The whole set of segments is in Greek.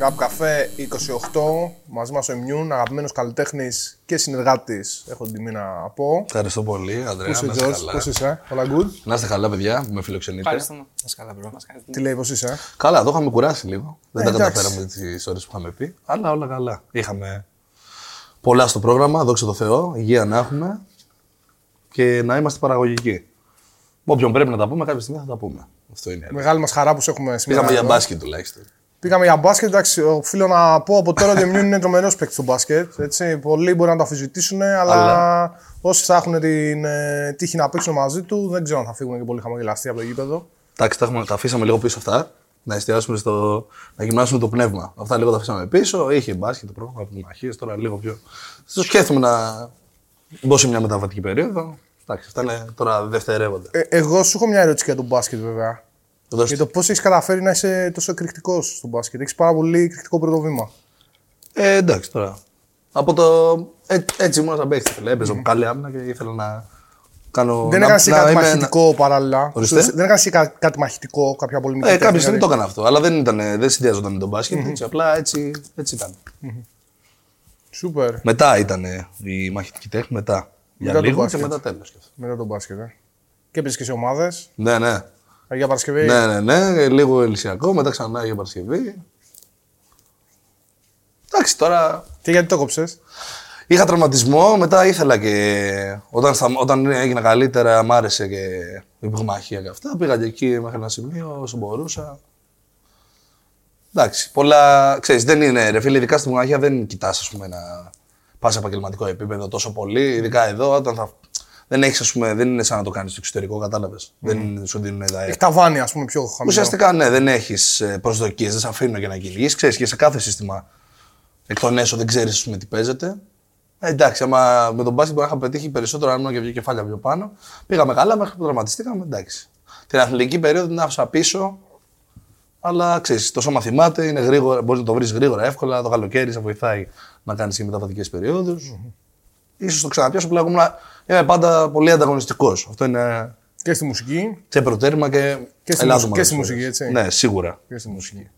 Rap Café 28, μαζί μας ο Immune, αγαπημένος καλλιτέχνης και συνεργάτης, έχω την τιμή να πω. Ευχαριστώ πολύ, Αντρέα. Πώς είσαι, George, πώς είσαι, όλα good? Να είστε καλά, παιδιά, που με φιλοξενείτε. Ευχαριστούμε. Τι λέει, πώς είσαι? Καλά, εδώ είχαμε κουράσει λίγο. Δεν τα καταφέραμε τις ώρες που είχαμε πει, αλλά όλα καλά. Είχαμε πολλά στο πρόγραμμα, δόξα τω Θεώ, υγεία να έχουμε και να είμαστε παραγωγικοί. Όποιον πρέπει να τα πούμε, κάποια στιγμή θα τα πούμε. Αυτό είναι. Μεγάλη μας χαρά που σε έχουμε σήμερα. Πήγαμε για μπάσκετ τουλάχιστον. Πήγαμε για μπάσκετ, εντάξει, οφείλω να πω από τώρα ότι ο Immune είναι τρομερός παίκτης του μπάσκετ. Έτσι. Πολλοί μπορεί να το αμφισβητήσουν, αλλά όσοι θα έχουν την τύχη να παίξουν μαζί του, δεν ξέρω αν θα φύγουν και πολύ χαμογελαστοί από το γήπεδο. Εντάξει, τα αφήσαμε λίγο πίσω αυτά. Να εστιάσουμε στο. Να γυμνάσουμε το πνεύμα. Αυτά λίγο τα αφήσαμε πίσω. Είχε μπάσκετ το πρόγραμμα από την αρχή, τώρα λίγο πιο. Σκέφτομαι να μπω σε μια μεταβατική περίοδο. Εντάξει, αυτά είναι τώρα δευτερεύοντα. Εγώ σου έχω μια ερώτηση για τον μπάσκετ, βέβαια. Για το πώς έχεις καταφέρει να είσαι τόσο εκρηκτικός στο μπάσκετ. Έχεις πάρα πολύ εκρηκτικό πρώτο βήμα. Εντάξει τώρα. Από το. Έτσι ήμουν σαν παίκτης. Έπαιζα καλή άμυνα και ήθελα να κάνω. Δεν έκανες κάτι μαχητικό παράλληλα. Δεν έκανες κάτι μαχητικό, κάποια πολύ μικρή. Κάποια στιγμή το έκανα αυτό. Αλλά δεν συνδυαζόταν με τον μπάσκετ. Έτσι, απλά έτσι ήταν. Σούπερ. Μετά ήταν η μαχητική τέχνη. Μετά το μπάσκετ. Και μετά τέλος. Μετά το μπάσκετ. Και έπαιζες και σε ομάδες. Ναι. Αγία Παρασκευή. Ναι, λίγο Ελυσιακό, μετά ξανά Αγία Παρασκευή. Εντάξει τώρα. Και γιατί το κόψες? Είχα τραυματισμό, μετά ήθελα και. Όταν έγινα καλύτερα, μ' άρεσε και η πυγμαχία και αυτά. Πήγα και εκεί μέχρι ένα σημείο όσο μπορούσα. Εντάξει, πολλά. Ξέρεις, δεν είναι ρε φίλε, ειδικά στην πυγμαχία δεν κοιτάς, ας πούμε, να πας σε επαγγελματικό επίπεδο τόσο πολύ, ειδικά εδώ όταν θα. Δεν έχεις, ας πούμε, δεν είναι σαν να το κάνεις στο εξωτερικό, κατάλαβες. Δεν σου δίνουν τα. Έχει ταβάνι, ας πούμε, πιο χαμηλά. Ουσιαστικά, ναι, δεν έχεις προσδοκίες, δεν σε αφήνουν για να κυνηγείς. Ξέρεις και σε κάθε σύστημα εκ των έσω δεν ξέρεις, ας πούμε, τι παίζεται. Εντάξει, άμα με τον μπάσκετ μπορεί να είχα πετύχει περισσότερο, αν ήμουν και βγει κεφάλια πιο πάνω. Πήγαμε καλά, μέχρι που τραυματιστήκαμε. Εντάξει. Την αθλητική περίοδο την άφησα πίσω. Αλλά ξέρεις, το σώμα θυμάται, είναι γρήγορα, μπορείς να το βρεις γρήγορα, εύκολα. Το καλοκαίρι σε βοηθάει να κάνεις και μεταβατικές περιόδους. Ίσως το ξαναπιάσω, απλά είμαι πάντα πολύ ανταγωνιστικός. Αυτό είναι. Και στη μουσική. Σε προτέρημα και στη μουσική, έτσι. Ναι, σίγουρα. Και στη μουσική.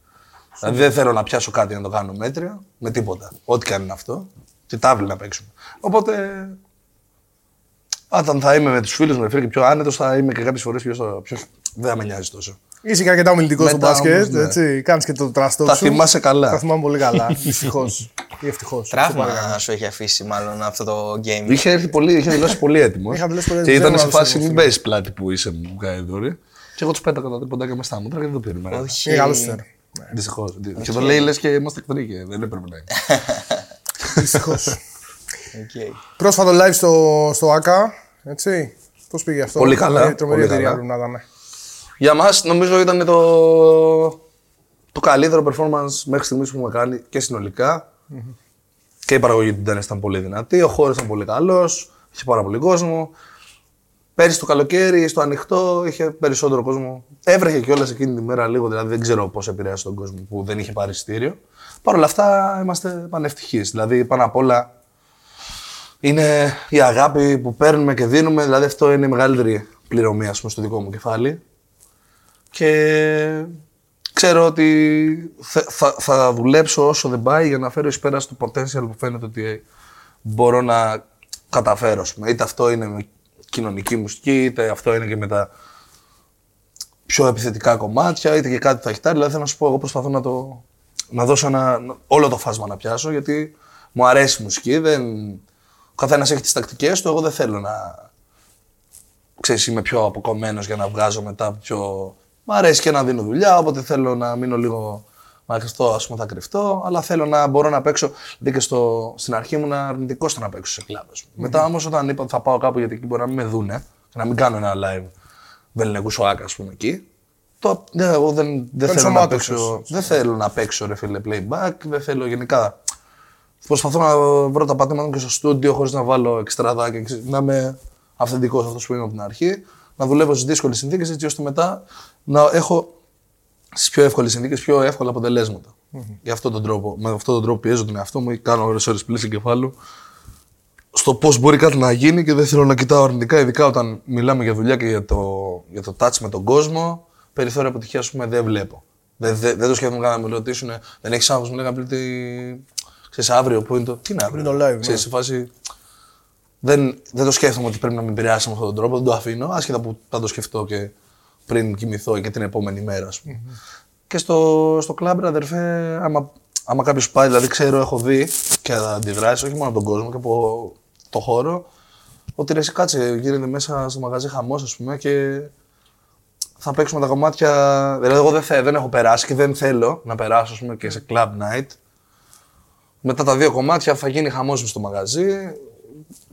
Δηλαδή δεν θέλω να πιάσω κάτι να το κάνω μέτρια με τίποτα. Ό,τι και αν είναι αυτό. Τι τάβλη να παίξουμε. Οπότε. Όταν θα είμαι με τους φίλους μου και πιο άνετος, θα είμαι και κάποιες φορές πιο. Δεν θα με νοιάζει τόσο. Είσαι και αρκετά ομιλητικός στο μπάσκετ. Ναι. Κάνεις και το τραστό σου. Τα θυμάσαι καλά. Τα θυμάμαι πολύ καλά. Δυστυχώς. Ή ευτυχώς. Τραύμα σου έχει αφήσει, μάλλον αυτό το game. Είχε δηλώσει πολύ έτοιμο. Και ήταν σε φάση μην παίζει πλάτη που είσαι μου καεδόρη. Και εγώ του πέταγα τα τρίποντα και με στα μούτρα και δεν το πήραμε. Όχι. Δυστυχώς. Και το λέει λες και είμαστε εχθροί. Δεν έπρεπε να είναι. Δυστυχώς. Πρόσφατο live στο ΑΚΑ. Πώς πήγε αυτό? Πολύ καλά. Τρομερή εταιρεία πρέπει να ήταν. Για μας, νομίζω ήταν το καλύτερο performance μέχρι στιγμής που έχουμε κάνει και συνολικά. Και η παραγωγή του Ντένες ήταν πολύ δυνατή, ο χώρος ήταν πολύ καλός, είχε πάρα πολύ κόσμο. Πέρυσι το καλοκαίρι, στο ανοιχτό, είχε περισσότερο κόσμο. Έβρεχε κιόλας εκείνη τη μέρα λίγο, δηλαδή δεν ξέρω πώς επηρέασε τον κόσμο που δεν είχε πάρει εισιτήριο. Παρ' όλα αυτά, είμαστε πανευτυχείς. Δηλαδή, πάνω απ' όλα, είναι η αγάπη που παίρνουμε και δίνουμε. Δηλαδή, αυτό είναι η μεγαλύτερη πληρωμή, ας πούμε, στο δικό μου κεφάλι. Και ξέρω ότι θα δουλέψω όσο δεν πάει για να φέρω εις πέρα στο potential που φαίνεται ότι μπορώ να καταφέρω. Είτε αυτό είναι με κοινωνική μουσική, είτε αυτό είναι και με τα πιο επιθετικά κομμάτια, είτε και κάτι τα χιτάρια. Δηλαδή θέλω να σου πω, εγώ προσπαθώ να δώσω όλο το φάσμα να πιάσω, γιατί μου αρέσει η μουσική. Ο καθένας έχει τις τακτικές του, εγώ δεν θέλω να. Ξέρεις, είμαι πιο αποκομμένος για να βγάζω μετά πιο. Μ' αρέσει και να δίνω δουλειά, οπότε θέλω να μείνω λίγο να κρυφτώ, ας πούμε, θα κρυφτώ. Αλλά θέλω να μπορώ να παίξω. Δηλαδή και στην αρχή ήμουν αρνητικός στο να παίξω σε κλαμπ. Μετά όμως, όταν είπα ότι θα πάω κάπου γιατί εκεί μπορεί να μην με δούνε και να μην κάνω ένα live βεληνικούς ΟΑΚΑ, ας πούμε, εκεί. Εγώ δεν θέλω να παίξω. Δεν θέλω να παίξω, ρε φίλε, playback. Δεν θέλω γενικά. Προσπαθώ να βρω τα πατήματα και στο στούντιο χωρίς να βάλω εξτραδάκια. Να είμαι αυθεντικός αυτός που είμαι από την αρχή. Να δουλεύω στις δύσκολες συνθήκες, έτσι ώστε μετά να έχω στις πιο εύκολες συνθήκες πιο εύκολα αποτελέσματα. Γι' αυτόν τον τρόπο, με αυτόν τον τρόπο πιέζω τον εαυτό μου, κάνω ώρες πλήση εγκεφάλου στο πώς μπορεί κάτι να γίνει και δεν θέλω να κοιτάω αρνητικά, ειδικά όταν μιλάμε για δουλειά και για το touch με τον κόσμο. Περιθώρια αποτυχία, ας πούμε, δεν βλέπω. Δεν το σκέφτομαι καν να με ρωτήσουν. Δεν έχεις άγχος, μου λέγανε πριν τι. Ξέρεις, αύριο που είναι το. Τι είναι αύριο. Είναι το live. Ξέρεις, σε φάση. Δεν το σκέφτομαι ότι πρέπει να με επηρεάσει με αυτόν τον τρόπο. Δεν το αφήνω, άσχετα που θα το σκεφτώ και πριν κοιμηθώ και την επόμενη μέρα, ας πούμε. Και στο κλαμπ, αδερφέ, άμα κάποιος πάει, δηλαδή ξέρω, έχω δει και αντιδράσει όχι μόνο από τον κόσμο και από το χώρο. Ότι ρε, εσύ κάτσε, γίνεται μέσα στο μαγαζί χαμός, ας πούμε, και θα παίξουμε τα κομμάτια. Δηλαδή, εγώ δεν έχω περάσει και δεν θέλω να περάσω, ας πούμε, και σε club night. Μετά τα δύο κομμάτια θα γίνει χαμός στο μαγαζί.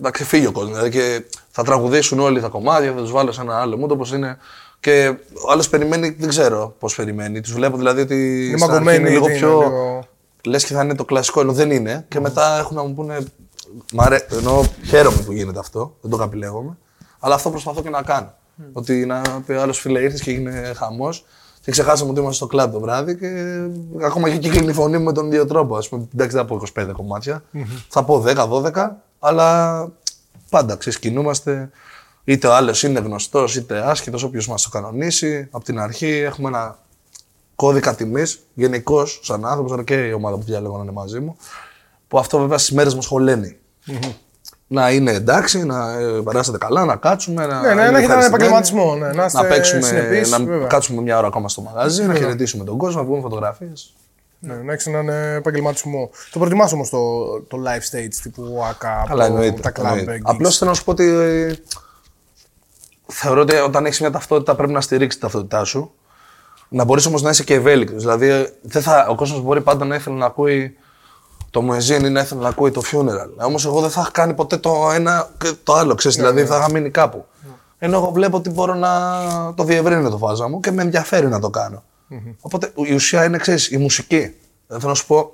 Θα ξεφύγει ο κόσμος. Δηλαδή, και θα τραγουδήσουν όλοι τα κομμάτια, θα τους βάλω σε ένα άλλο μούτο, όπως είναι. Και ο άλλος περιμένει, δεν ξέρω πώς περιμένει. Τους βλέπω δηλαδή ότι. Είναι μαγκωμένοι, λίγο πιο. Λίγο... Λες και θα είναι το κλασικό, ενώ δεν είναι. Και μετά έχουν να μου πούνε. Ενώ χαίρομαι που γίνεται αυτό, δεν το καπηλεύομαι, αλλά αυτό προσπαθώ και να κάνω. Ότι να πει άλλος φίλε ήρθες και έγινε χαμός και ξεχάσαμε ότι είμαστε στο κλαμπ το βράδυ και ακόμα και κλείνει η φωνή μου με τον ίδιο τρόπο. Ας πούμε, εντάξει, δεν θα πω 25 κομμάτια, θα πω 10-12, αλλά πάντα ξεσκινούμαστε. Είτε ο άλλος είναι γνωστός, είτε άσχετος, όποιος μας το κανονίσει. Από την αρχή έχουμε ένα κώδικα τιμής, γενικός σαν άνθρωπος, αλλά και η ομάδα που διάλεγα να είναι μαζί μου. Που αυτό βέβαια στις μέρες μας χωλένει. Να είναι εντάξει, να περάσετε καλά, να κάτσουμε. Να έχετε έναν επαγγελματισμό. Ναι, να παίξουμε, να κάτσουμε μια ώρα ακόμα στο μαγαζί, να χαιρετήσουμε τον κόσμο, να βγούμε φωτογραφίες. Ναι, να έχεις έναν επαγγελματισμό. Το προτιμάς όμως το live stage τύπου AKA, τα club gigs. Απλώς θέλω να σου πω ότι θεωρώ ότι όταν έχεις μια ταυτότητα πρέπει να στηρίξεις την ταυτότητά σου. Να μπορείς όμως να είσαι και ευέλικτος. Δηλαδή ο κόσμος μπορεί πάντα να ήθελε να ακούει. Το μουεζίνι να ήθελα να ακούει το funeral. Όμως εγώ δεν θα κάνει ποτέ το ένα και το άλλο, ξέρεις, δηλαδή θα είχα μείνει κάπου. Ενώ εγώ βλέπω ότι μπορώ να το διευρύνω το φάσμα μου και με ενδιαφέρει να το κάνω. Οπότε η ουσία είναι, ξέρεις, η μουσική. Δεν θέλω να σου πω,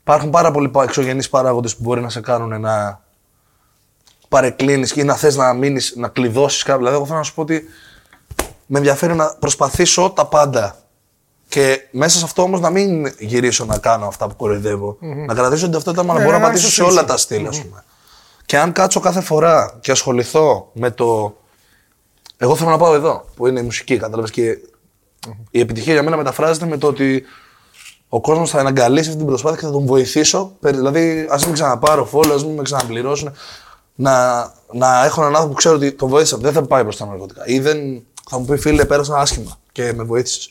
υπάρχουν πάρα πολλοί εξωγενείς παράγοντες που μπορεί να σε κάνουν να παρεκκλίνεις ή να θες να μείνεις, να κλειδώσεις κάπου. Δηλαδή, εγώ θέλω να σου πω ότι με ενδιαφέρει να προσπαθήσω τα πάντα. Και μέσα σε αυτό όμως να μην γυρίσω να κάνω αυτά που κοροϊδεύω. Να κρατήσω την ταυτότητα μου, να μπορώ να πατήσω σε όλα τα στυλ, ας πούμε. Και αν κάτσω κάθε φορά και ασχοληθώ με το. Εγώ θέλω να πάω εδώ, που είναι η μουσική, κατάλαβες. Και η επιτυχία για μένα μεταφράζεται με το ότι ο κόσμος θα εναγκαλίσει αυτή την προσπάθεια και θα τον βοηθήσω. Δηλαδή, ας μην ξαναπάρω follow, ας μην με ξαναπληρώσουν. Να έχω έναν άνθρωπο που ξέρω ότι τον βοήθησα. Δεν θα πάει προς τα ναρκωτικά. Ή δεν θα μου πει φίλε, πέρασα άσχημα και με βοήθησε.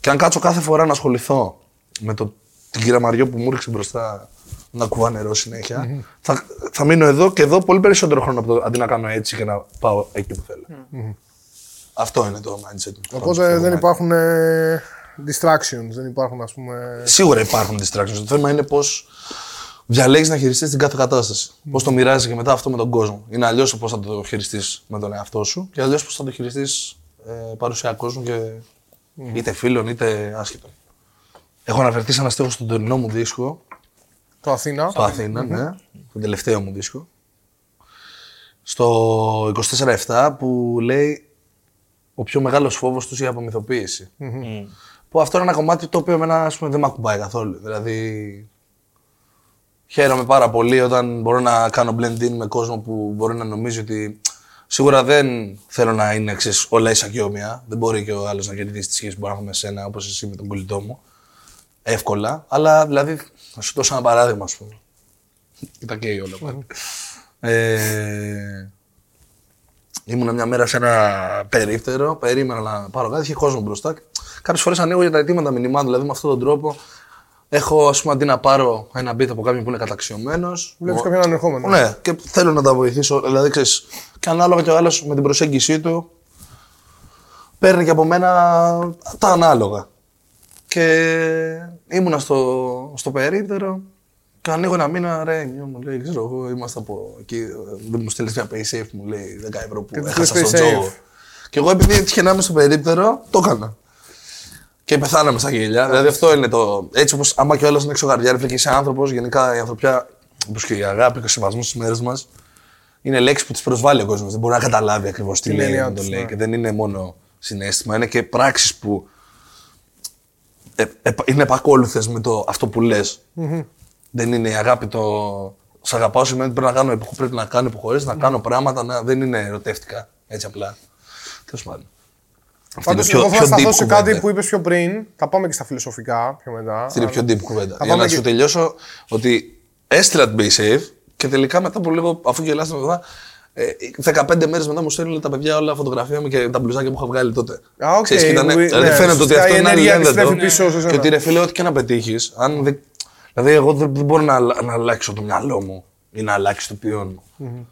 Και αν κάτσω κάθε φορά να ασχοληθώ με την κυρία Μαριό που μου ρίξει μπροστά να κουβά νερό συνέχεια, θα μείνω εδώ και εδώ πολύ περισσότερο χρόνο αντί να κάνω έτσι και να πάω εκεί που θέλω. Αυτό είναι το mindset μου. Οπότε δεν υπάρχουν distractions, δεν υπάρχουν, ας πούμε. Σίγουρα υπάρχουν distractions. Το θέμα είναι πώς διαλέγεις να χειριστείς την κάθε κατάσταση. Πώς το μοιράζεις και μετά αυτό με τον κόσμο. Είναι αλλιώς πώς θα το χειριστείς με τον εαυτό σου και αλλιώς πώς θα το χειριστείς παρουσιακό σου και. Είτε φίλων είτε άσχετων. Έχω αναφερθεί σε ένα στίχο στον τωρινό μου δίσκο. Το Αθήνα. Το Αθήνα, ναι. Τον τελευταίο μου δίσκο. Στο 24/7 που λέει ο πιο μεγάλος φόβος τους η απομυθοποίηση. Που αυτό είναι ένα κομμάτι το οποίο εμένα, ας πούμε, δεν με ακουμπάει καθόλου. Δηλαδή χαίρομαι πάρα πολύ όταν μπορώ να κάνω blend-in με κόσμο που μπορεί να νομίζει ότι. Σίγουρα δεν θέλω να είναι όλα ίσα και όμοια. Δεν μπορεί και ο άλλος να κερδίσει τη σχέση που μπορεί να έχω με σένα, όπως εσύ με τον κολλητό μου. Εύκολα. Αλλά δηλαδή, να σου δώσω ένα παράδειγμα, ας πούμε. Κοίτα καίει όλα πάλι. Ήμουνα μια μέρα σε ένα περίπτερο, περίμενα να πάρω κάτι, είχε κόσμο μπροστά. Κάποιες φορές ανοίγω για τα αιτήματα μηνυμάτων, δηλαδή με αυτόν τον τρόπο. Έχω, ας πούμε, αντί να πάρω ένα beat από κάποιον που είναι καταξιωμένος. Βλέπεις κάποιον ανερχόμενο. Ναι, και θέλω να τα βοηθήσω. Δηλαδή, ξέρεις, και ανάλογα και ο άλλος με την προσέγγιση του, παίρνει και από μένα τα ανάλογα. Και ήμουνα στο περίπτερο και ανοίγω ένα μήνα, ρε, μου λέει, ξέρω εγώ, είμαστε από εκεί. Δεν μου στείλεις μια pay safe, μου λέει, 10€ που έχασα στον τζόγο. Και εγώ επειδή έτυχε να είμαι στο περίπτερο, το έκανα. Και πεθάναμε στα γέλια. Δηλαδή αυτό είναι το. Έτσι όπως άμα και ο άλλος είναι εξωγαριάρης και είσαι άνθρωπος, γενικά η ανθρωπιά, όπως και η αγάπη και ο συμβασμός στις μέρες μας, είναι λέξεις που τις προσβάλλει ο κόσμος. Δεν μπορεί να καταλάβει ακριβώς τι λέει, να το λέει. Και δεν είναι μόνο συναίσθημα, είναι και πράξεις που είναι επακόλουθες με το αυτό που λες. Δεν είναι η αγάπη το. Σ' αγαπάω σημαίνει ότι πρέπει να κάνω υποχωρήσεις, να κάνω πράγματα, δεν είναι ερωτεύτικα. Έτσι απλά. Τέλος πάντων. Πάντως, εγώ θα σταθώ σε κάτι που είπες πιο πριν. Θα πάμε και στα φιλοσοφικά πιο μετά. Στην πιο deep κουβέντα. Για να σου τελειώσω ότι έστειλα την BaySafe και τελικά μετά από λίγο, αφού γελάσαμε εδώ, 15 μέρες μετά μου στέλνουν τα παιδιά όλα φωτογραφία μου και τα μπλουζάκια που είχα βγάλει τότε. Ξέρεις, φαίνεται ότι αυτό είναι αλληλένδετο. Και ότι ρε φίλε, ό,τι και να πετύχεις, δηλαδή, εγώ δεν μπορώ να αλλάξω το μυαλό μου ή να αλλάξει το ποιόν μου.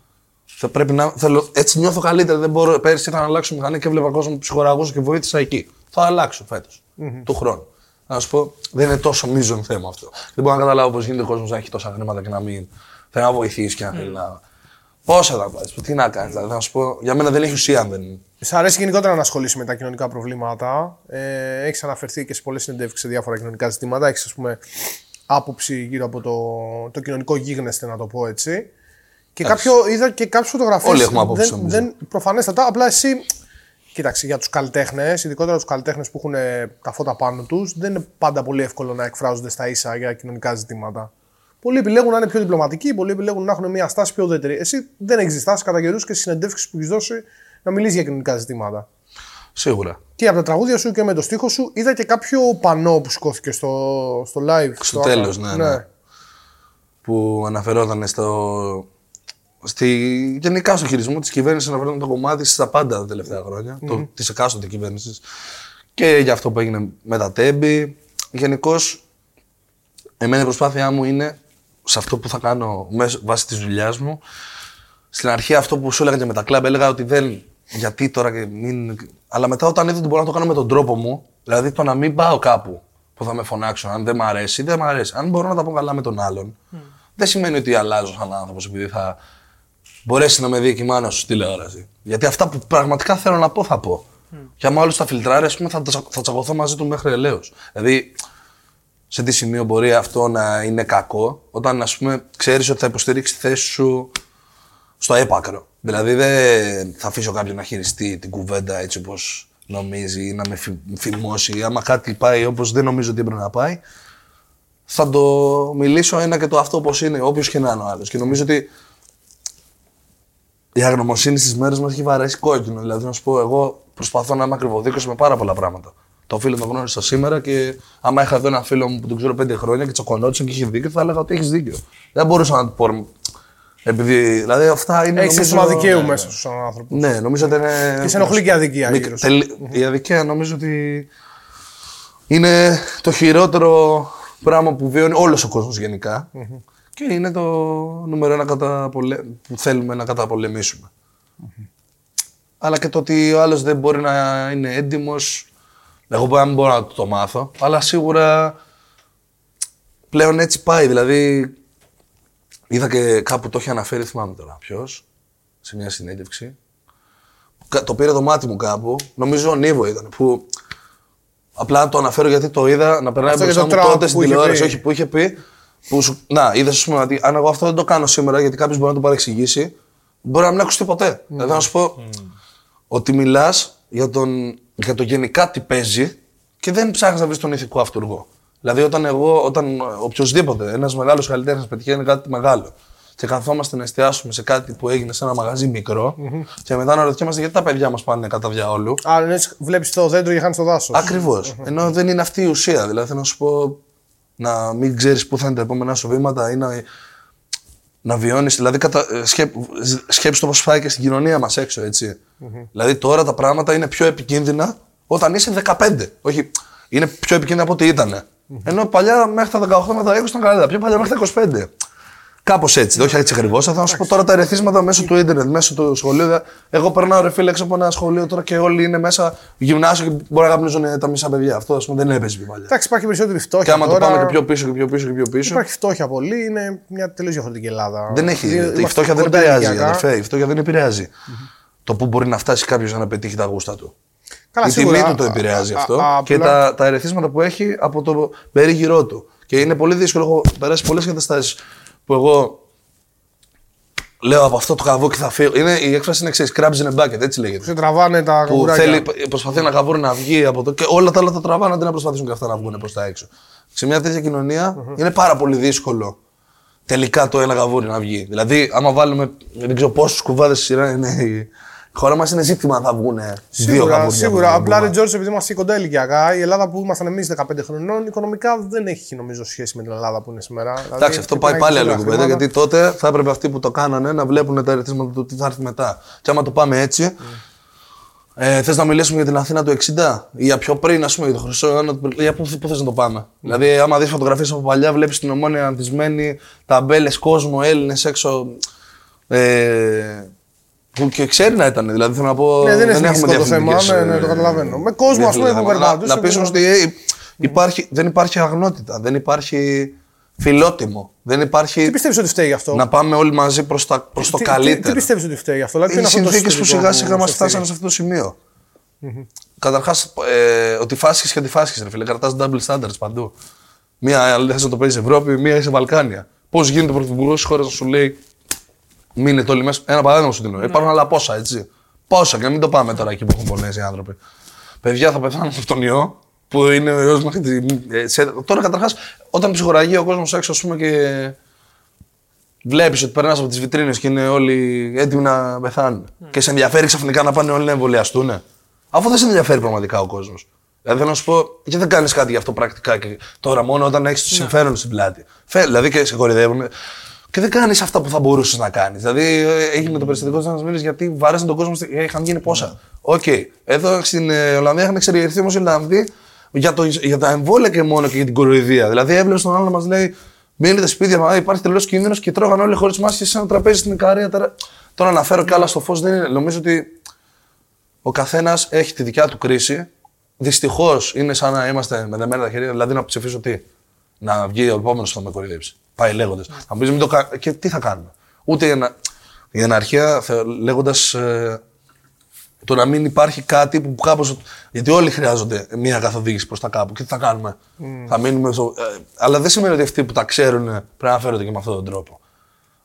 Θα πρέπει να, θέλω, έτσι νιώθω καλύτερα. Δεν μπορώ, πέρυσι ήθελα να αλλάξω μηχανή και έβλεπα κόσμο που ψυχοραγούσε και βοήθησα εκεί. Θα αλλάξω φέτος, του χρόνου. Να σου πω, δεν είναι τόσο μείζον θέμα αυτό. Δεν μπορώ να καταλάβω πώς γίνεται ο κόσμος να έχει τόσα χρήματα και να μην θέλει να βοηθήσει και να θέλει να. Πόσα θα πάρεις, τι να κάνεις. Δηλαδή, θα σου πω, για μένα δεν έχει ουσία αν δεν είναι. Σ' αρέσει γενικότερα να ασχολείσαι με τα κοινωνικά προβλήματα. Έχεις αναφερθεί και σε πολλές συνεντεύξεις σε διάφορα κοινωνικά ζητήματα. Έχεις, ας πούμε, άποψη γύρω από το κοινωνικό γίγνεσθε, να το πω έτσι. Και είδα και κάποιες φωτογραφίες. Όλοι έχουμε άποψη. Προφανέστατα, απλά εσύ. Κοίταξε, για τους καλλιτέχνες, ειδικότερα τους καλλιτέχνες που έχουν τα φώτα πάνω τους, δεν είναι πάντα πολύ εύκολο να εκφράζονται στα ίσα για κοινωνικά ζητήματα. Πολλοί επιλέγουν να είναι πιο διπλωματικοί, πολλοί επιλέγουν να έχουν μια στάση πιο ουδέτερη. Εσύ δεν έχεις στάσει κατά καιρούς και στις συνεντεύξεις που έχεις δώσει να μιλήσεις για κοινωνικά ζητήματα. Σίγουρα. Και από τα τραγούδια σου και με το στίχο σου, είδα και κάποιο πανό που σηκώθηκε στο live. Στο τέλος, ναι. Που αναφερόταν στο. Γενικά στο χειρισμό της κυβέρνησης αναφέρεται το κομμάτι στα πάντα τα τελευταία χρόνια, της εκάστοτε κυβέρνησης. Και για αυτό που έγινε με τα Τέμπη. Γενικώς, εμένα η προσπάθειά μου είναι, σε αυτό που θα κάνω βάσει της δουλειάς μου, στην αρχή αυτό που σου έλεγα και με τα κλαμπ, έλεγα ότι δεν. Γιατί τώρα και μην. Αλλά μετά, όταν είδα ότι μπορώ να το κάνω με τον τρόπο μου, δηλαδή το να μην πάω κάπου που θα με φωνάξουν, αν δεν μ' αρέσει, δεν μ' αρέσει. Αν μπορώ να τα πω καλά με τον άλλον, δεν σημαίνει ότι αλλάζω σαν άνθρωπος επειδή θα. Μπορέσει να με δει και η μάνα σου τηλεόραση. Γιατί αυτά που πραγματικά θέλω να πω, θα πω. Και άμα όλους τα φιλτράρει, ας πούμε, θα τσακωθώ μαζί του μέχρι ελέους. Δηλαδή, σε τι σημείο μπορεί αυτό να είναι κακό, όταν ας πούμε ξέρεις ότι θα υποστηρίξει τη θέση σου στο έπακρο. Δηλαδή, δεν θα αφήσω κάποιον να χειριστεί την κουβέντα έτσι όπως νομίζει ή να με φημώσει. Άμα κάτι πάει όπως δεν νομίζω ότι έπρεπε να πάει, θα το μιλήσω ένα και το αυτό όπως είναι, όποιος και να είναι ο άλλος. Και νομίζω ότι. Η αγνωμοσύνη στις μέρες μας έχει βαρέσει κόκκινο. Δηλαδή, να σου πω, εγώ προσπαθώ να είμαι ακριβοδίκαιος με πάρα πολλά πράγματα. Το φίλο τον γνώρισα σήμερα και άμα είχα εδώ ένα φίλο μου που τον ξέρω 5 χρόνια και τσακωνόντουσαν και είχε δίκιο, θα έλεγα ότι έχεις δίκιο. Δεν μπορούσα να το πω. Επειδή. Δηλαδή, αυτά είναι. Έχεις αίσθημα δικαίου μέσα στον άνθρωπο. Ναι, νομίζω ότι είναι. Και σε ενοχλεί και η αδικία. Η αδικία νομίζω ότι είναι το χειρότερο πράγμα που βιώνει όλος ο κόσμος γενικά. Και είναι το νούμερο ένα που θέλουμε να καταπολεμήσουμε. Αλλά και το ότι ο άλλος δεν μπορεί να είναι έντιμος, εγώ αν μπορώ να το μάθω, αλλά σίγουρα πλέον έτσι πάει. Δηλαδή, είδα και κάπου το είχε αναφέρει, θυμάμαι τώρα ποιος, σε μια συνέντευξη. Το πήρε το μάτι μου κάπου, νομίζω ο Nivo ήταν, που απλά το αναφέρω γιατί το είδα να περνάει μπροστά μου τότε στην τηλεόραση, όχι που είχε πει. Να, είδες, ας πούμε, ότι αν εγώ αυτό δεν το κάνω σήμερα, γιατί κάποιος μπορεί να το παρεξηγήσει, μπορεί να μην ακουστεί ποτέ. Δηλαδή, να σου πω ότι μιλάς για το γενικά τι παίζει και δεν ψάχνεις να βρεις τον ηθικό αυτούργο. Δηλαδή, όταν οποιοσδήποτε, ένας μεγάλος καλλιτέχνης πετυχαίνει κάτι μεγάλο και καθόμαστε να εστιάσουμε σε κάτι που έγινε σε ένα μαγαζί μικρό, και μετά να ρωτιόμαστε γιατί τα παιδιά μας πάνε κατά διαόλου. Άρα, βλέπεις το δέντρο και χάνεις το δάσος. Ακριβώς. Ενώ δεν είναι αυτή η ουσία. Δηλαδή, να σου πω. Να μην ξέρεις πού θα είναι τα επόμενά σου βήματα ή να βιώνεις. Δηλαδή, σκέψου το πώς πάει και στην κοινωνία μας έξω, έτσι. Δηλαδή, τώρα τα πράγματα είναι πιο επικίνδυνα όταν είσαι 15. Όχι, είναι πιο επικίνδυνα από ό,τι ήτανε. Ενώ παλιά μέχρι τα 18 με τα 20 ήταν καλύτερα. Πιο παλιά μέχρι τα 25. Κάπως έτσι. Όχι έτσι ακριβώς. Θα σου πω τώρα τα ερεθίσματα μέσω του ίντερνετ, μέσω του σχολείου. Εγώ περνάω ρε φίλε έξω από ένα σχολείο τώρα και όλοι είναι μέσα γυμνάσιο και μπορεί να καπνίζουν τα μισά παιδιά. Αυτό, ας πούμε, δεν έπαιζε πιο παλιά. Εντάξει, υπάρχει περισσότερη φτώχεια. Και άμα τώρα το πάμε και πιο πίσω. Υπάρχει φτώχεια πολύ, είναι μια τελείως διαφορετική Ελλάδα. Δεν έχει. Η φτώχεια δεν επηρεάζει. Αδερφέ, η φτώχεια δεν επηρεάζει το που μπορεί να φτάσει κάποιο για να πετύχει τα γούστα του. Καλά, η τιμή του το επηρεάζει αυτό και τα ερεθίσματα που έχει από το περίγυρό του. Και είναι πολύ δύσκολο. Έχω περάσει πολλές καταστάσεις. Που εγώ λέω από αυτό το καβούκι θα φύγω. Η έκφραση είναι εξής: crabs in a bucket, έτσι λέγεται. Σε τραβάνε τα καβουράκια. Προσπαθεί ένα καβούρι να βγει από εδώ και όλα τα άλλα τα τραβάνε αντί να προσπαθήσουν και αυτά να βγουν προς τα έξω. Σε μια τέτοια κοινωνία είναι πάρα πολύ δύσκολο τελικά το ένα καβούρι να βγει. Δηλαδή, άμα βάλουμε δεν ξέρω πόσους κουβάδες στη σειρά είναι χώρα μας είναι ζήτημα αν θα βγουν δύο καμπούδια. Σίγουρα. Απλά ρε Τζόρτζ, επειδή είμαστε κοντά ηλικιακά, η Ελλάδα που ήμασταν εμείς 15 χρονών, οικονομικά δεν έχει νομίζω σχέση με την Ελλάδα που είναι σήμερα. Εντάξει, δηλαδή, αυτό πάει πάλι άλλο κουβέντα. Γιατί τότε θα έπρεπε αυτοί που το κάνανε να βλέπουν τα ερεθίσματα του τι θα έρθει μετά. Και άμα το πάμε έτσι. Θες να μιλήσουμε για την Αθήνα του 60 ή για πιο πριν, ας πούμε, για το Χρυσό Αιώνα, για πού θες να το πάμε. Δηλαδή, άμα δεις φωτογραφίες από παλιά, βλέπεις την Ομόνια ανθισμένη, ταμπέλες, κόσμο, Έλληνες έξω. Που και ξέρει να ήταν, δηλαδή θέλω να πω. Ναι, δεν είναι αυτό το θέμα, ναι, το καταλαβαίνω. Με κόσμο, ας πούμε, δεν περπατούσε. Να πεις ότι δεν υπάρχει αγνότητα, δεν υπάρχει φιλότιμο. Δεν υπάρχει... Τι πιστεύεις ότι φταίει γι' αυτό? Να πάμε όλοι μαζί προς το καλύτερο. Τι πιστεύεις ότι φταίει γι' αυτό? Οι συνθήκες που σιγά σιγά μας φτάσανε σε αυτό το σημείο. Mm-hmm. Καταρχάς, ότι φάσκεις και αντιφάσκεις, ρε φίλε. Κρατάς double standards παντού. Μία θες να το παίζεις Ευρώπη, μία είσαι Βαλκάνια. Πώς γίνεται ο πρωθυπουργός της χώρας να σου λέει μείνετε όλοι μέσα? Ένα παράδειγμα σου δίνω. Mm-hmm. Υπάρχουν άλλα πόσα, έτσι. Πόσα, και να μην το πάμε τώρα εκεί που έχουν πονέσει οι άνθρωποι. Παιδιά, θα πεθάνουν από τον ιό. Που είναι ο ιός μέχρι. Τώρα, καταρχάς, όταν ψυχοραγεί ο κόσμος έξω, ας πούμε, και βλέπεις ότι περνάς από τις βιτρίνες και είναι όλοι έτοιμοι να πεθάνουν. Mm. Και σε ενδιαφέρει ξαφνικά να πάνε όλοι να εμβολιαστούν. Αφού δεν σε ενδιαφέρει πραγματικά ο κόσμος. Δηλαδή, θέλω να σου πω, γιατί δεν κάνεις κάτι γι' αυτό πρακτικά και τώρα, μόνο όταν έχεις το συμφέρον στην πλάτη. Δηλαδή, και σε κοροϊδεύουν. Και δεν κάνεις αυτά που θα μπορούσες να κάνεις. Δηλαδή, έγινε το περιστατικό της Ανασμύρης γιατί βαρέσαν τον κόσμο. Είχαν γίνει πόσα. Οκ. Okay. Εδώ στην Ολλανδία είχαν εξεγερθεί όμως οι Ολλανδοί. Για τα εμβόλια και μόνο και για την κοροϊδία. Δηλαδή, έβλεπε τον άλλο να μας λέει: μείνετε σπίτια, μα υπάρχει τελείως κίνδυνος και τρώγαν όλοι χωρίς μάσκες σε ένα τραπέζι στην Ικαρία. Τώρα αναφέρω κι άλλα στο φως. Δεν είναι. Νομίζω ότι ο καθένας έχει τη δικιά του κρίση. Δυστυχώς είναι σαν να είμαστε με δεμένα τα χέρια. Δηλαδή, να ψηφίσω τι. Να βγει ο επόμενος που θα με κοροϊδέψει. Πάει λέγοντας. Θα μου πει: μην το κάνουμε. Και τι θα κάνουμε. Ούτε η αναρχία, λέγοντας. Το να μην υπάρχει κάτι που κάπως. Γιατί όλοι χρειάζονται μια καθοδήγηση προς τα κάπου. Και τι θα κάνουμε. Θα μείνουμε στο. Αλλά δεν σημαίνει ότι αυτοί που τα ξέρουν πρέπει να φέρονται και με αυτόν τον τρόπο.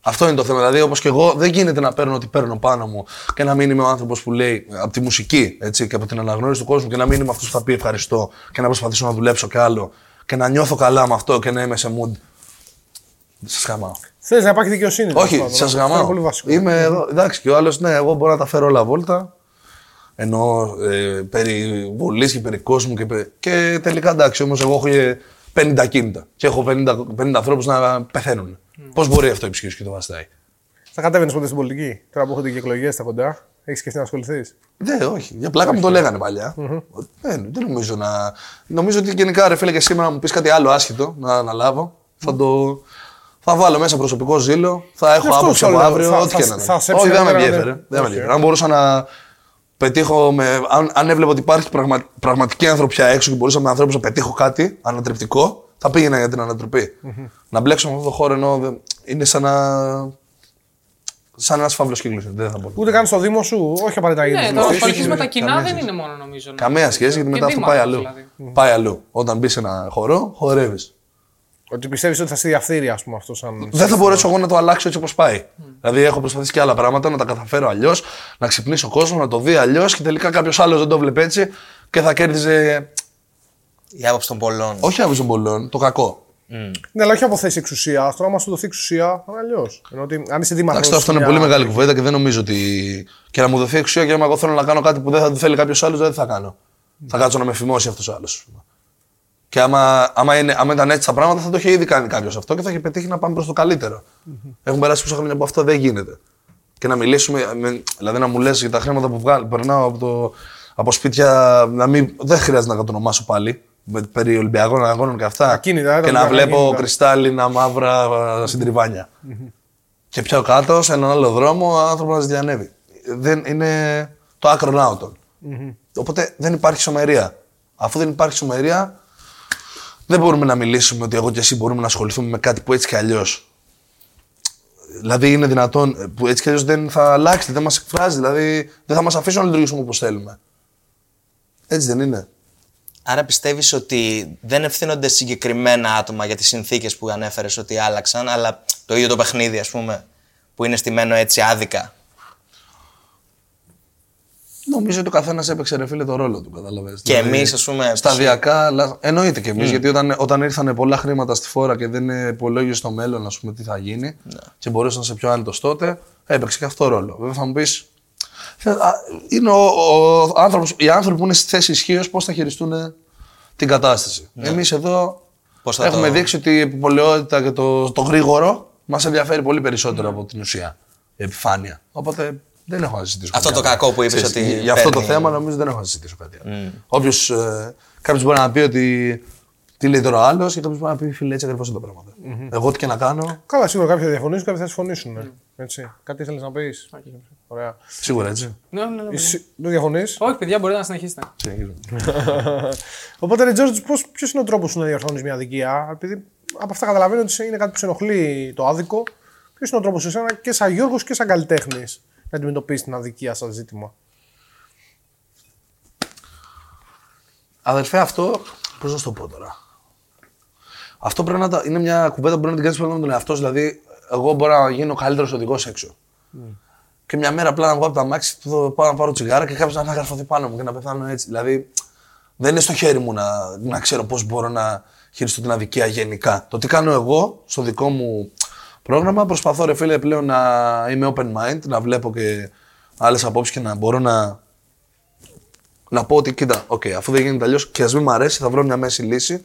Αυτό είναι το θέμα. Δηλαδή, όπως και εγώ, δεν γίνεται να παίρνω ό,τι παίρνω πάνω μου και να μην είμαι ο άνθρωπος που λέει από τη μουσική, έτσι, και από την αναγνώριση του κόσμου και να μην είμαι αυτός που θα πει ευχαριστώ και να προσπαθήσω να δουλέψω κι άλλο και να νιώθω καλά με αυτό και να είμαι σε mood. Σας χαμάω. Θες να υπάρχει δικαιοσύνη. Όχι, σας χαμάω. Είμαι εδώ. Εντάξει, και ο άλλος, ναι, εγώ μπορώ να τα φέρω όλα βόλτα. Ενώ περί βολής και περί κόσμου και τελικά εντάξει, όμως εγώ έχω 50 κίνητα και έχω 50 ανθρώπους να πεθαίνουν. Πώς μπορεί αυτό η ψυχή σου και το βαστάει? Θα κατέβαινες ποτέ στην πολιτική, τώρα που έχονται και εκλογές στα κοντά? Έχεις σκεφτεί να ασχοληθείς? Ναι, όχι. Για πλάκα μου το λέγανε παλιά. Δεν νομίζω να. Νομίζω ότι γενικά, ρε φίλε, και σήμερα να μου πεις κάτι άλλο άσχετο να αναλάβω. Θα βάλω μέσα προσωπικό ζήλο, θα έχω άποψη από αύριο, ό,τι και να είναι. Όχι, δεν με ενδιαφέρει. Αν μπορούσα να. Πετύχω αν έβλεπα ότι υπάρχει πραγματική ανθρωπιά έξω και μπορούσα με ανθρώπους να πετύχω κάτι ανατρεπτικό, θα πήγαινα για την ανατροπή. Mm-hmm. Να μπλέξω με αυτόν τον χώρο ενώ είναι σαν ένας φαύλος κύκλος. Δεν θα μπορώ. Ούτε καν στο Δήμο σου, όχι απαραίτητα για την κοινωνία. Το ασχοληθείς με τα κοινά δεν είναι μόνο νομίζω. Καμία σχέση, γιατί μετά αυτό πάει αλλού. Δηλαδή. Πάει αλλού. Όταν μπει σε ένα χορό, χορεύεις. Ότι πιστεύεις ότι θα σε διαφθείρει, ας πούμε, αυτό σαν. Δεν θα μπορέσω εγώ να το αλλάξω έτσι όπως πάει. Δηλαδή, έχω προσπαθήσει και άλλα πράγματα να τα καταφέρω αλλιώς, να ξυπνήσω κόσμο, να το δει αλλιώς και τελικά κάποιος άλλος δεν το βλέπει έτσι και θα κέρδιζε. Η άποψη των πολλών. Όχι η άποψη των πολλών, το κακό. Ναι, αλλά όχι από θέση εξουσία. Τώρα, άμα σου δοθεί εξουσία, αλλιώς. Αν είσαι δήμαρχος. Εντάξει, αυτό είναι πολύ μεγάλη κουβέντα και δεν νομίζω ότι. Και να μου δοθεί εξουσία και άμα εγώ θέλω να κάνω κάτι που δεν θα το θέλει κάποιος άλλος, δεν θα κάνω. Θα κάτσω να με φημώσει αυτός ο άλλος. Και άμα ήταν έτσι τα πράγματα, θα το είχε ήδη κάνει κάποιος αυτό και θα είχε πετύχει να πάμε προς το καλύτερο. Mm-hmm. Έχουν περάσει πόσα χρόνια από αυτό, δεν γίνεται. Και να μιλήσουμε, δηλαδή να μου λες για τα χρήματα που περνάω από σπίτια, δεν χρειάζεται να κατονομάσω πάλι. Περί Ολυμπιακών αγώνων και αυτά. Ακίνητα, και να βλέπω ακίνητα. Κρυστάλλινα μαύρα συντριβάνια. Mm-hmm. Και πιο κάτω, σε έναν άλλο δρόμο, ο άνθρωπος να ζητιανεύει. Είναι το άκρον άωτον. Mm-hmm. Οπότε δεν υπάρχει σωμερία. Αφού δεν υπάρχει σωμερία. Δεν μπορούμε να μιλήσουμε ότι εγώ και εσύ μπορούμε να ασχοληθούμε με κάτι που έτσι κι αλλιώς. Δηλαδή είναι δυνατόν που έτσι κι αλλιώς δεν θα αλλάξει, δεν μας εκφράζει, δηλαδή δεν θα μας αφήσουν να λειτουργήσουμε όπως θέλουμε. Έτσι δεν είναι? Άρα πιστεύεις ότι δεν ευθύνονται συγκεκριμένα άτομα για τις συνθήκες που ανέφερες ότι άλλαξαν, αλλά το ίδιο το παιχνίδι, ας πούμε, που είναι στημένο έτσι άδικα? Νομίζω ότι ο καθένας έπαιξε, ρε φίλε, το ρόλο του, καταλαβαίνεις. Και δηλαδή, εμείς, ας πούμε. Σταδιακά, αλλά εννοείται και εμείς, γιατί όταν ήρθαν πολλά χρήματα στη φόρα και δεν υπολόγιζε στο μέλλον, ας πούμε, τι θα γίνει, και μπορούσαν σε πιο άνετος τότε, έπαιξε και αυτό ρόλο. Βέβαια, θα μου πεις, Είναι οι άνθρωποι που είναι στη θέση ισχύως πώς θα χειριστούν την κατάσταση. Yeah. Εμείς εδώ έχουμε δείξει ότι η επιπολαιότητα και το γρήγορο μας ενδιαφέρει πολύ περισσότερο από την ουσία, η επιφάνεια. Οπότε δεν έχω να συζητήσω. Αυτό το κακό που είπες ότι. Για αυτό το θέμα νομίζω δεν έχω να συζητήσω κάτι άλλο. Όποιος. Κάποιος μπορεί να πει ότι. Τι λέει τώρα ο άλλος, και κάποιος μπορεί να πει φίλε έτσι ακριβώς τα πράγματα. Εγώ τι και να κάνω. Καλά, σίγουρα κάποιοι θα διαφωνήσουν, κάποιοι θα συμφωνήσουν. Έτσι. Κάτι ήθελες να πεις. Ωραία. Σίγουρα έτσι. Ναι. Δεν διαφωνείς. Όχι, παιδιά, μπορείτε να συνεχίσετε. Οπότε, ρε Τζόρτζ, ποιος είναι ο τρόπος σου να διορθώνεις μια αδικία, επειδή από αυτά καταλαβαίνω ότι είναι κάτι που σε ενοχλεί το άδικο. Ποιος είναι ο τρόπος εσένα και σαν Γιώργος και σαν καλλιτέχνης να αντιμετωπίσεις την αδικία σαν ζήτημα. Αδερφέ, αυτό. Πώς να σου το πω τώρα. Αυτό πρέπει να είναι μια κουβέντα που μπορεί να την κάνεις με τον εαυτό. Δηλαδή, εγώ μπορώ να γίνω ο καλύτερος οδηγός έξω. Και μια μέρα απλά να βγω από τα αμάξι, πάω να πάρω τσιγάρα και κάποιος να αναγραφωθεί πάνω μου και να πεθάνω έτσι. Δηλαδή, δεν είναι στο χέρι μου να ξέρω πώς μπορώ να χειριστώ την αδικία γενικά. Το τι κάνω εγώ στο δικό μου πρόγραμμα, προσπαθώ ρε φίλε πλέον να είμαι open mind, να βλέπω και άλλες απόψεις και να μπορώ να πω ότι κοίτα, okay, αφού δεν γίνεται αλλιώς και ας μην μ' αρέσει, θα βρω μια μέση λύση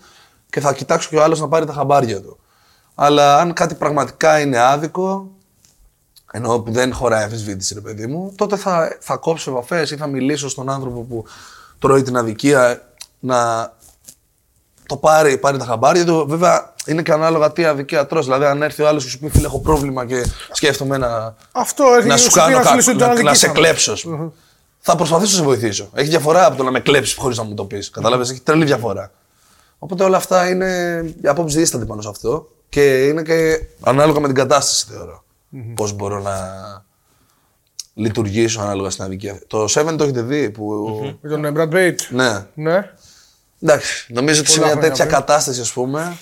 και θα κοιτάξω και ο άλλος να πάρει τα χαμπάρια του. Αλλά αν κάτι πραγματικά είναι άδικο, ενώ που δεν χωράει αμφισβήτηση, ρε παιδί μου, τότε θα κόψω επαφές ή θα μιλήσω στον άνθρωπο που τρώει την αδικία να το πάρει τα χαμπάρια του. Βέβαια, είναι και ανάλογα τι αδικία τρως. Δηλαδή, αν έρθει ο άλλος και σου πει φίλε, έχω πρόβλημα και σκέφτομαι να σου κάνω κάτι, να σε κλέψω. Θα προσπαθήσω να σε βοηθήσω. Έχει διαφορά από το να με κλέψεις χωρίς να μου το πεις. Κατάλαβες, έχει τρελή διαφορά. Οπότε όλα αυτά είναι. Οι απόψεις δίστανται πάνω σε αυτό. Και είναι και ανάλογα με την κατάσταση, θεωρώ. Πώς μπορώ να λειτουργήσω ανάλογα στην αδικία. Το 7 το έχετε δει. Που... Με τον Brad Pitt. Ναι. Εντάξει. Νομίζω ότι σε μια τέτοια κατάσταση, ας πούμε,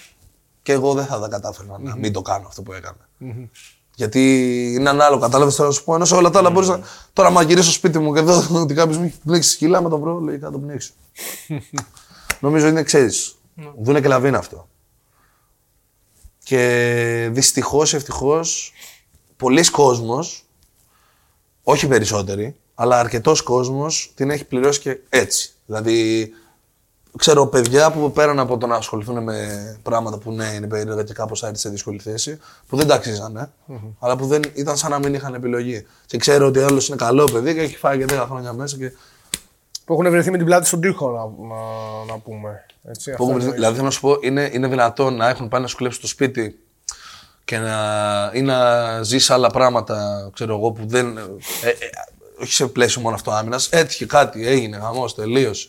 και εγώ δεν θα τα κατάφερα να μην το κάνω αυτό που έκανα. Γιατί είναι ανάλογο, κατάλαβες τώρα να σου πω. Ενώ σε όλα τα άλλα μπορείς να. Τώρα, μα γυρίσω στο σπίτι μου και δω ότι κάποιος μου έχει πνίξει σκυλά, με τον βρω, λογικά να τον πνίξω. Νομίζω είναι, ξέρεις. Δούνε και λαβίνα αυτό. Και δυστυχώς ή ευτυχώς, πολλοί κόσμος, όχι περισσότεροι, αλλά αρκετός κόσμος την έχει πληρώσει και έτσι. Δηλαδή, ξέρω παιδιά που πέραν από το να ασχοληθούν με πράγματα που ναι, είναι περίεργα και κάπως άρχισε σε δύσκολη θέση, που δεν τα αξίζανε, αλλά που δεν ήταν σαν να μην είχαν επιλογή. Και ξέρω ότι άλλο είναι καλό παιδί και έχει φάει και 10 χρόνια μέσα. Και... που έχουν βρεθεί με την πλάτη στον τοίχο, να πούμε. Έτσι, δηλαδή, θέλω να σου πω, είναι δυνατόν να έχουν πάει να σου κλέψουν το σπίτι και να ζεις άλλα πράγματα, ξέρω εγώ, που δεν. Όχι σε πλαίσιο μόνο αυτό άμυνας. Έτυχε κάτι, έγινε χαμός, τελείωσε.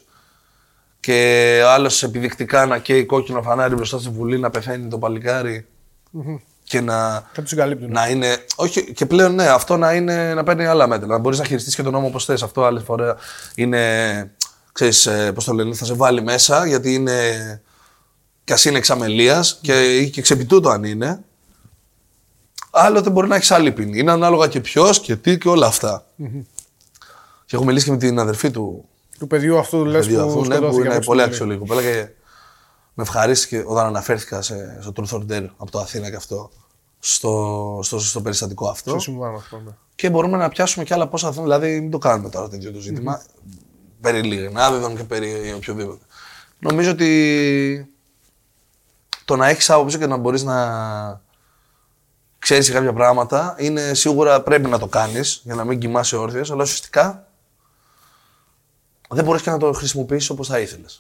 Και ο άλλος επιδεικτικά να καίει κόκκινο φανάρι μπροστά στη Βουλή, να πεθαίνει το παλικάρι. Και να είναι. Όχι, και πλέον ναι, αυτό να παίρνει άλλα μέτρα. Να μπορείς να χειριστείς και τον νόμο όπως θες. Αυτό άλλες φορές είναι. Ξέρεις, πώς το λένε, θα σε βάλει μέσα, γιατί είναι. Κι ας είναι εξαμελίας και ξεπιτούτο αν είναι. Άλλοτε μπορεί να έχεις άλλη ποινή. Είναι ανάλογα και ποιος και τι και όλα αυτά. Και έχω μιλήσει και με την αδερφή του. Του παιδιού αυτού, λες, που είναι πολύ αξιόλογη κοπέλα και με ευχαρίστηκε όταν αναφέρθηκα στο Truth or Dare από το Αθήνα και αυτό, στο περιστατικό αυτό. Και μπορούμε να πιάσουμε και άλλα πόσα θέλουμε, δηλαδή μην το κάνουμε τώρα τέτοιο το ζήτημα. Περί Λιγνάδιδων και περί οποιοδήποτε. Νομίζω ότι το να έχεις άποψη και να μπορείς να ξέρεις κάποια πράγματα είναι σίγουρα πρέπει να το κάνεις για να μην κοιμάσαι όρθιος, αλλά ουσιαστικά. Δεν μπορείς και να το χρησιμοποιήσεις όπως θα ήθελες.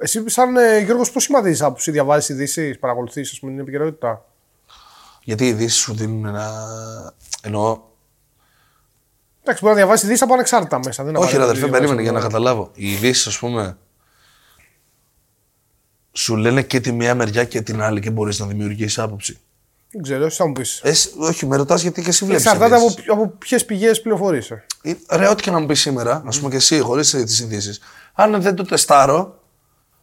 Εσύ, σαν Γιώργος, πώς σημαδίζεις άποψη, διαβάζεις ειδήσεις, παρακολουθείς, ας πούμε, την επικαιρότητα. Γιατί οι ειδήσεις σου δίνουν εννοώ. Εντάξει, μπορεί να διαβάσεις ειδήσεις από ανεξάρτητα μέσα. Δεν όχι, ρε αδερφέ, περίμενε για να καταλάβω. Οι ειδήσεις, ας πούμε, σου λένε και τη μία μεριά και την άλλη και μπορείς να δημιουργήσεις άποψη. Δεν ξέρω, εσύ θα μου πεις. Όχι, με ρωτάς γιατί και εσύ βλέπεις. Εξαρτάται από ποιες πηγές πληροφορείς. Ρε, ό,τι και να μου πεις σήμερα, ας πούμε και εσύ, χωρίς τις ειδήσεις, αν δεν το τεστάρω,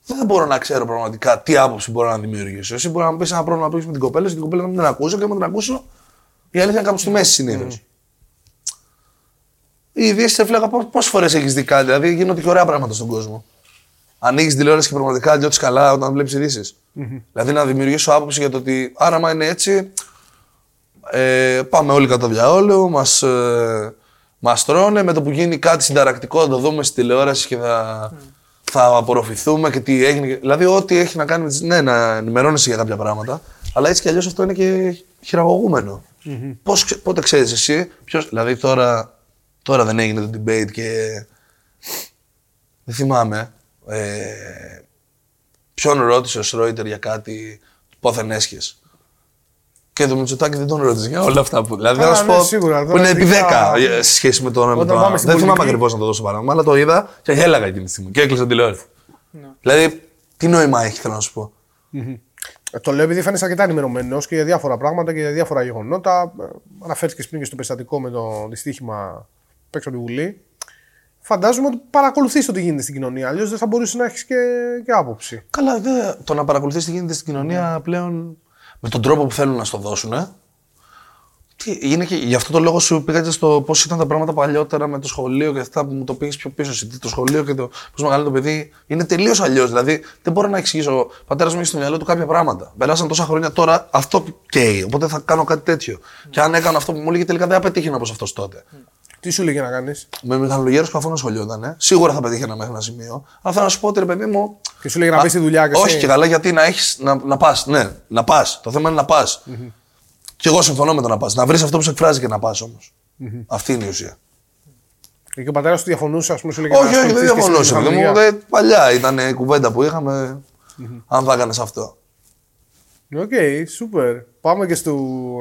δεν μπορώ να ξέρω πραγματικά τι άποψη μπορώ να δημιουργήσω. Εσύ μπορεί να μου πεις ένα πρόβλημα που έχεις με την κοπέλα, την κοπέλα να μην την ακούσω και να μην την ακούσω, η αλήθεια είναι κάπου στη μέση συνήθως. Οι ειδήσεις εφλέγα πόσες φορές έχεις δει κάτι, δηλαδή γίνονται και ωραία πράγματα στον κόσμο. Ανοίγεις τηλεόραση και πραγματικά νιώθεις καλά όταν βλέπεις ειδήσεις. Δηλαδή να δημιουργήσω άποψη για το ότι άραμα είναι έτσι, πάμε όλοι κατά διαόλου, μας Μας τρώνε με το που γίνει κάτι συνταρακτικό, θα το δούμε στη τηλεόραση και θα απορροφηθούμε και τι έγινε. Δηλαδή, ό,τι έχει να κάνει. Ναι, να ενημερώνεσαι για κάποια πράγματα, αλλά έτσι κι αλλιώς αυτό είναι και χειραγωγούμενο. Mm-hmm. Πότε ξέρεις εσύ, ποιος. Δηλαδή, τώρα δεν έγινε το debate και. Δεν θυμάμαι. Ποιον ρώτησε ο Σρόιτερ για κάτι πόθεν έσχες. Και το Μητσοτάκη δεν τον ρώτησε για όλα αυτά που. Δηλαδή, να σου πω. Σίγουρα, που είναι επί 10 σε σχέση με το όνομα του. Δεν θυμάμαι ακριβώς να το δώσω παράδειγμα, αλλά το είδα και γέλαγα εκείνη τη στιγμή. Και έκλεισα την τηλεόραση. Ναι. Δηλαδή, τι νόημα έχει, θέλω να σου πω. Mm-hmm. Το λέω επειδή φαίνεσαι αρκετά ενημερωμένος και για διάφορα πράγματα και για διάφορα γεγονότα. Αναφέρθηκε πριν και στο περιστατικό με το δυστύχημα έξω από τη Βουλή. Φαντάζομαι ότι παρακολουθείς το τι γίνεται στην κοινωνία. Αλλιώς δεν θα μπορούσε να έχεις και άποψη. Καλά, το να παρακολουθείς τι γίνεται στην κοινωνία πλέον με τον τρόπο που θέλουν να στο δώσουν. Είναι και γι' αυτό το λόγο σου πήγατε στο πώς ήταν τα πράγματα παλιότερα με το σχολείο και αυτά που μου το πήγες πιο πίσω. Συντή, το σχολείο και το πώς μεγάλο το παιδί είναι τελείως αλλιώς. Δηλαδή δεν μπορώ να εξηγήσω. Ο πατέρας μου έχει στο μυαλό του κάποια πράγματα. Περάσαν τόσα χρόνια τώρα, αυτό καίει. Οπότε θα κάνω κάτι τέτοιο. Και αν έκανα αυτό που μου έλεγε τελικά δεν απετύχαινα όπως αυτός τότε. Τι σου λέγε να κάνεις. Με μηχανολογέρους που αφού να σχολιότανε, σίγουρα θα πετύχαινα μέχρι ένα σημείο. Αλλά θα σου πω ότι ρε παιδί μου. Και σου λέγε να πεις τη δουλειά και όχι και καλά, γιατί να έχεις. Να πας. Ναι, να πας. Το θέμα είναι να πας. Mm-hmm. Και εγώ συμφωνώ με το να πας. Να βρεις αυτό που σε εκφράζει και να πας όμως. Mm-hmm. Αυτή είναι η ουσία. Και ο πατέρας του διαφωνούσε, ας πούμε, σου λέγε. Όχι, δεν διαφωνούσε. Παλιά ήταν η κουβέντα που είχαμε. Mm-hmm. Αν θα έκανες αυτό. Οκ, super. Πάμε και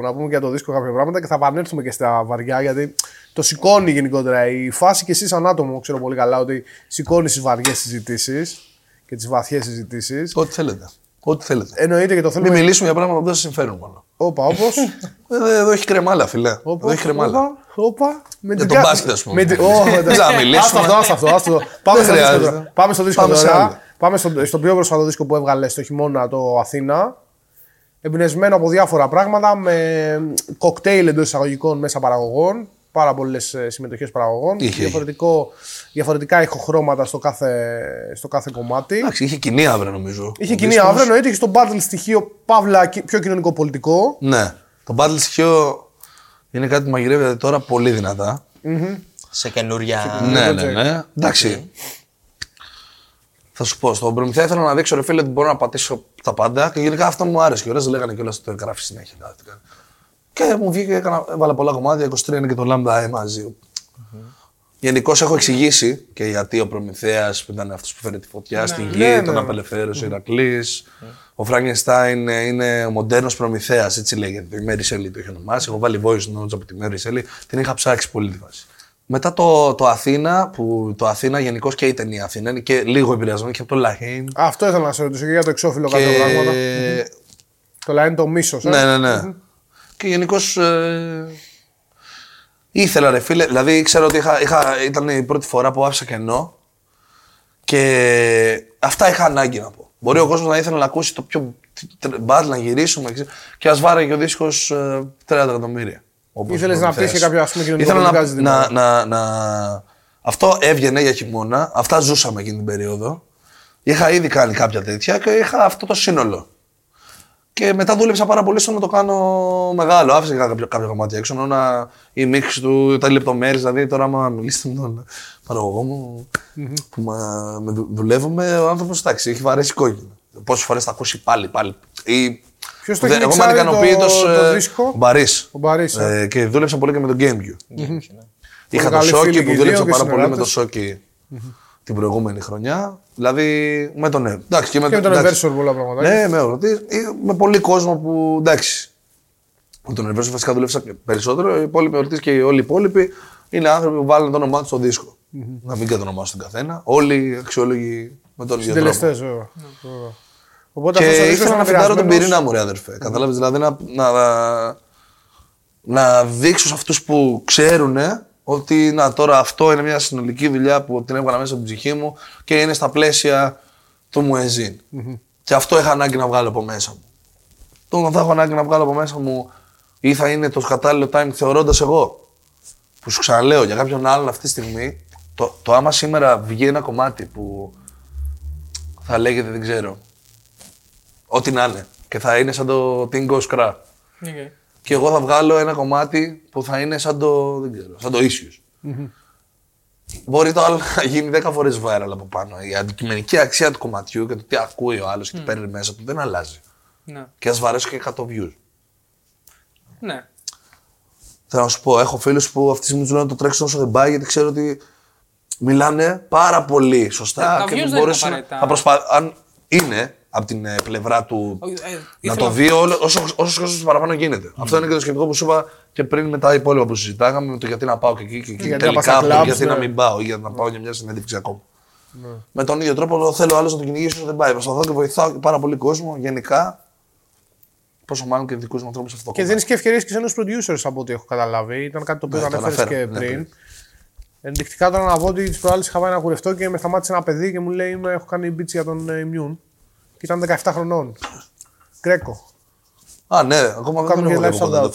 να πούμε για το δίσκο κάποια πράγματα και θα επανέλθουμε και στα βαριά, γιατί το σηκώνει γενικότερα η φάση και εσύ σαν άτομο, ξέρω πολύ καλά ότι σηκώνει τις βαριές συζητήσεις και τις βαθιές συζητήσεις. Ό,τι θέλετε. Ό,τι θέλετε. Εννοείται και το θέλουμε. Μην μιλήσουμε για πράγματα που δεν σας συμφέρουν μόνο. Όπα, όπως. Εδώ έχει κρεμάλα, φιλέ. Εδώ έχει κρεμάλα. Όπα. Με τον μπάσκετ, ας πούμε. Άστο αυτό. Πάμε στο δίσκο τώρα. Πάμε στο πιο πρόσφατο δίσκο που έβγαλε το χειμώνα, το Αθήνα. Εμπνευσμένο από διάφορα πράγματα, με κοκτέιλ εντός εισαγωγικών μέσα παραγωγών, πάρα πολλές συμμετοχές παραγωγών, διαφορετικά ηχοχρώματα στο κάθε κομμάτι. Εντάξει, είχε κοινή αύριο νομίζω. Είχε κοινή αύριο, εννοείται, είχε στο battle στοιχείο, παύλα, πιο κοινωνικοπολιτικό. Ναι, το battle στοιχείο είναι κάτι που μαγειρεύεται τώρα πολύ δυνατά. Mm-hmm. Σε καινούρια. Ναι. Εντάξει. Θα σου πω, στον Προμηθέα ήθελα να δείξω ρε φίλε ότι μπορώ να πατήσω τα πάντα και γενικά αυτό μου άρεσε. Και ωραία, λέγανε κιόλα ότι το εγγράφει συνέχεια. Και μου βγήκε, έβαλα πολλά κομμάτια. 23 είναι και το Λάμδα μαζί. Mm-hmm. Γενικώς έχω εξηγήσει και γιατί ο Προμηθέας ήταν αυτός που φέρνει τη φωτιά στην γη, τον απελευθέρωσε ο Ηρακλής. Mm-hmm. Ο Φράγκενστάιν είναι ο μοντέρνος Προμηθέας, έτσι λέγεται. Η Mary Shelley το είχε ονομάσει. Έχω βάλει voice notes από τη Mary Shelley. Την είχα ψάξει πολύ τη φάση. Μετά το Αθήνα, που το Αθήνα γενικώς και η ταινία Αθήνα είναι και λίγο επηρεασμένη και από το Λαχέιν. Αυτό ήθελα να σε ρωτήσω και για το εξώφυλλο και κάτω πράγματα. Το Λαχέιν το μίσος. Ναι. Mm-hmm. Και γενικώς ήθελα ρε φίλε, δηλαδή ξέρω ότι ήταν η πρώτη φορά που άφησα κενό και αυτά είχα ανάγκη να πω. Μπορεί ο κόσμος να ήθελε να ακούσει το πιο μπάτλ, να γυρίσουμε και ας βάραγε ο δίσκος 30 εκατομμύρια. Ήθελες να πεις και κάποιο ας πούμε κοινωνικό που βγάζει Αυτό έβγαινε για χειμώνα, αυτά ζούσαμε εκείνη την περίοδο. Είχα ήδη κάνει κάποια τέτοια και είχα αυτό το σύνολο. Και μετά δούλεψα πάρα πολύ στο να το κάνω μεγάλο. Άφησα κάποια κομμάτια έξω, η μίξη του, τα λεπτομέρειες. Δηλαδή τώρα άμα μιλήσετε με τον παραγωγό μου που με δουλεύουμε, ο άνθρωπος εντάξει, έχει βαρέσει κόκκινο. Πόσες φορές θα ακούσει πάλι. Ποιος το έχει εξάρει το δίσκο, ο Μπαρίς. Και δούλεψα πολύ και με τον Gamecube. Είχα το Σόκι που δούλεψα πάρα πολύ με το Σόκι την προηγούμενη χρονιά. Δηλαδή με τον εντάξει. Και με τον Inversor πολλά πράγματα. Ναι, με πολύ κόσμο που εντάξει. Με τον Inversor βασικά δούλεψα περισσότερο. Οι υπόλοιποι εορτής και όλοι οι υπόλοιποι είναι άνθρωποι που βάλουν το όνομά του στο δίσκο. Να μην κατονομάσουν τον καθένα. Όλοι αξιόλογοι με τον ίδιο τρόπο. Συντελεστές βέβαια. Οπότε και ήθελα να φυτάρω τον πυρήνα μου, ρε αδερφέ. Mm-hmm. Κατάλαβες, δηλαδή να δείξω σε αυτούς που ξέρουν ότι τώρα αυτό είναι μια συνολική δουλειά που την έβγανα μέσα από την ψυχή μου και είναι στα πλαίσια του μουεζίν. Mm-hmm. Και αυτό είχα ανάγκη να βγάλω από μέσα μου. Τώρα θα έχω ανάγκη να βγάλω από μέσα μου ή θα είναι το κατάλληλο time θεωρώντας εγώ. Που σου ξαναλέω για κάποιον άλλον αυτή τη στιγμή, το άμα σήμερα βγει ένα κομμάτι που θα λέγεται δεν ξέρω. Ό,τι να είναι. Και θα είναι σαν το Tingo Scrap. Okay. Και εγώ θα βγάλω ένα κομμάτι που θα είναι σαν το Issues. Mm-hmm. Μπορεί το άλλο να γίνει 10 φορές viral από πάνω. Η αντικειμενική αξία του κομματιού και το τι ακούει ο άλλος και τι παίρνει μέσα του δεν αλλάζει. Ναι. Και ας βαρέσω και 100 views. Ναι. Θέλω να σου πω, έχω φίλους που αυτή τη στιγμή τους λένε να το τρέξουν όσο δεν πάει γιατί ξέρω ότι μιλάνε πάρα πολύ σωστά και δεν μπορέσουν να προσπαθούν. Είναι από την πλευρά του να το δει όσο κόσμο παραπάνω γίνεται. Αυτό είναι και το σκεπτικό που σου είπα και πριν με τα υπόλοιπα που συζητάγαμε με το γιατί να πάω και εκεί και τελικά γιατί να μην πάω ή γιατί να πάω για μια συνέντευξη ακόμα. Με τον ίδιο τρόπο θέλω άλλο να το κυνηγήσει όσο δεν πάει. Προσπαθώ και βοηθάω πάρα πολύ κόσμο γενικά. Πόσο μάλλον και δικού μου ανθρώπου αυτό το κομμάτι. Και δίνει και ευκαιρίες και σε ενός producers από ό,τι έχω καταλάβει. Ήταν κάτι το οποίο αναφέρεις και πριν. Ενδεικτικά τώρα να δω ότι τις προάλλες είχα πάει να κουρευτώ και με σταμάτησε ένα παιδί και μου λέει: έχω κάνει beats για τον Immune. Και ήταν 17 χρονών. Γκρέκο. Α, ναι, ακόμα δεν τον έχω δει από κοντά.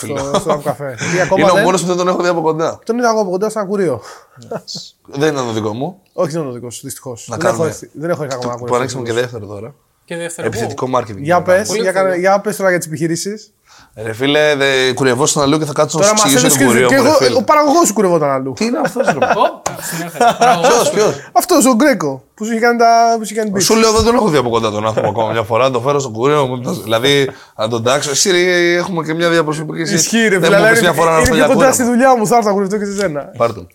Είναι ο μόνος που δεν τον έχω δει από κοντά. Τον είδα εγώ από κοντά σαν κουρίο. Δεν ήταν το δικό μου. Όχι, δεν ήταν το δικό σου, δυστυχώς. Δεν έχω ακόμα κουρευτεί. Που ανοίξαμε και δεύτερο τώρα. Επιθετικό marketing. Για πες τώρα για τις επιχειρήσεις. Ρε φίλε, κουρευόσουν αλλού και θα κάτσουν να σου εξηγήσω τον κουριό. Ο παραγωγός σου κουρευόταν αλλού. Τι είναι αυτός ρε Ποιος? Αυτός ο Γκρέκο που σου είχε κάνει beats. Σου λέω δεν τον έχω δει από κοντά τον άνθρωπο ακόμα μια φορά. Το φέρω στον κουριό μου. Δηλαδή αν τον τάξω. Εσύ έχουμε και μια διαπροσωπική σχέση. Ισχύει ρε φίλε. Είναι πιο κοντά στη δουλειά μου. Θα έρθω να κουρευτώ και σε σένα. Πάρτον.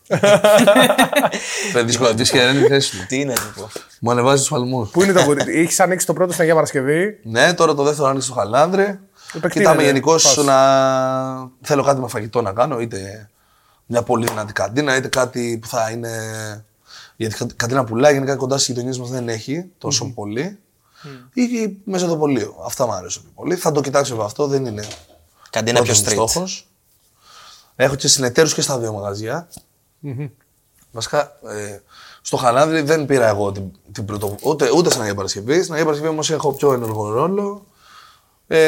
Δυσκολεύει τη θέση του. Τι είναι αυτό. Μου ανεβάζει τους φαλμούς. Πού είναι το κουριό. Είχε ανοίξει το πρώτο στην Αγία Παρασκευή. Ναι, τώρα το δεύτερο ανοίξει στο Χαλάνδρι. Κοιτάμε γενικώς να θέλω κάτι με φαγητό να κάνω, είτε μια πολύ δυνατή καντίνα, είτε κάτι που θα είναι. Γιατί η καντίνα πουλάει γενικά κοντά στις γειτονιές μας δεν έχει τόσο πολύ. Ή μέσα το πολείο. Αυτά μου αρέσουν πολύ. Θα το κοιτάξω αυτό, δεν είναι. Καντίνα πιο street. Έχω και συνεταίρους και στα δύο μαγαζιά. Βασικά στο Χαλάνδρι δεν πήρα εγώ την πρωτοβουλία. Ούτε στην Αγία Παρασκευή. Στην Αγία Παρασκευή όμως έχω πιο ενεργό ρόλο.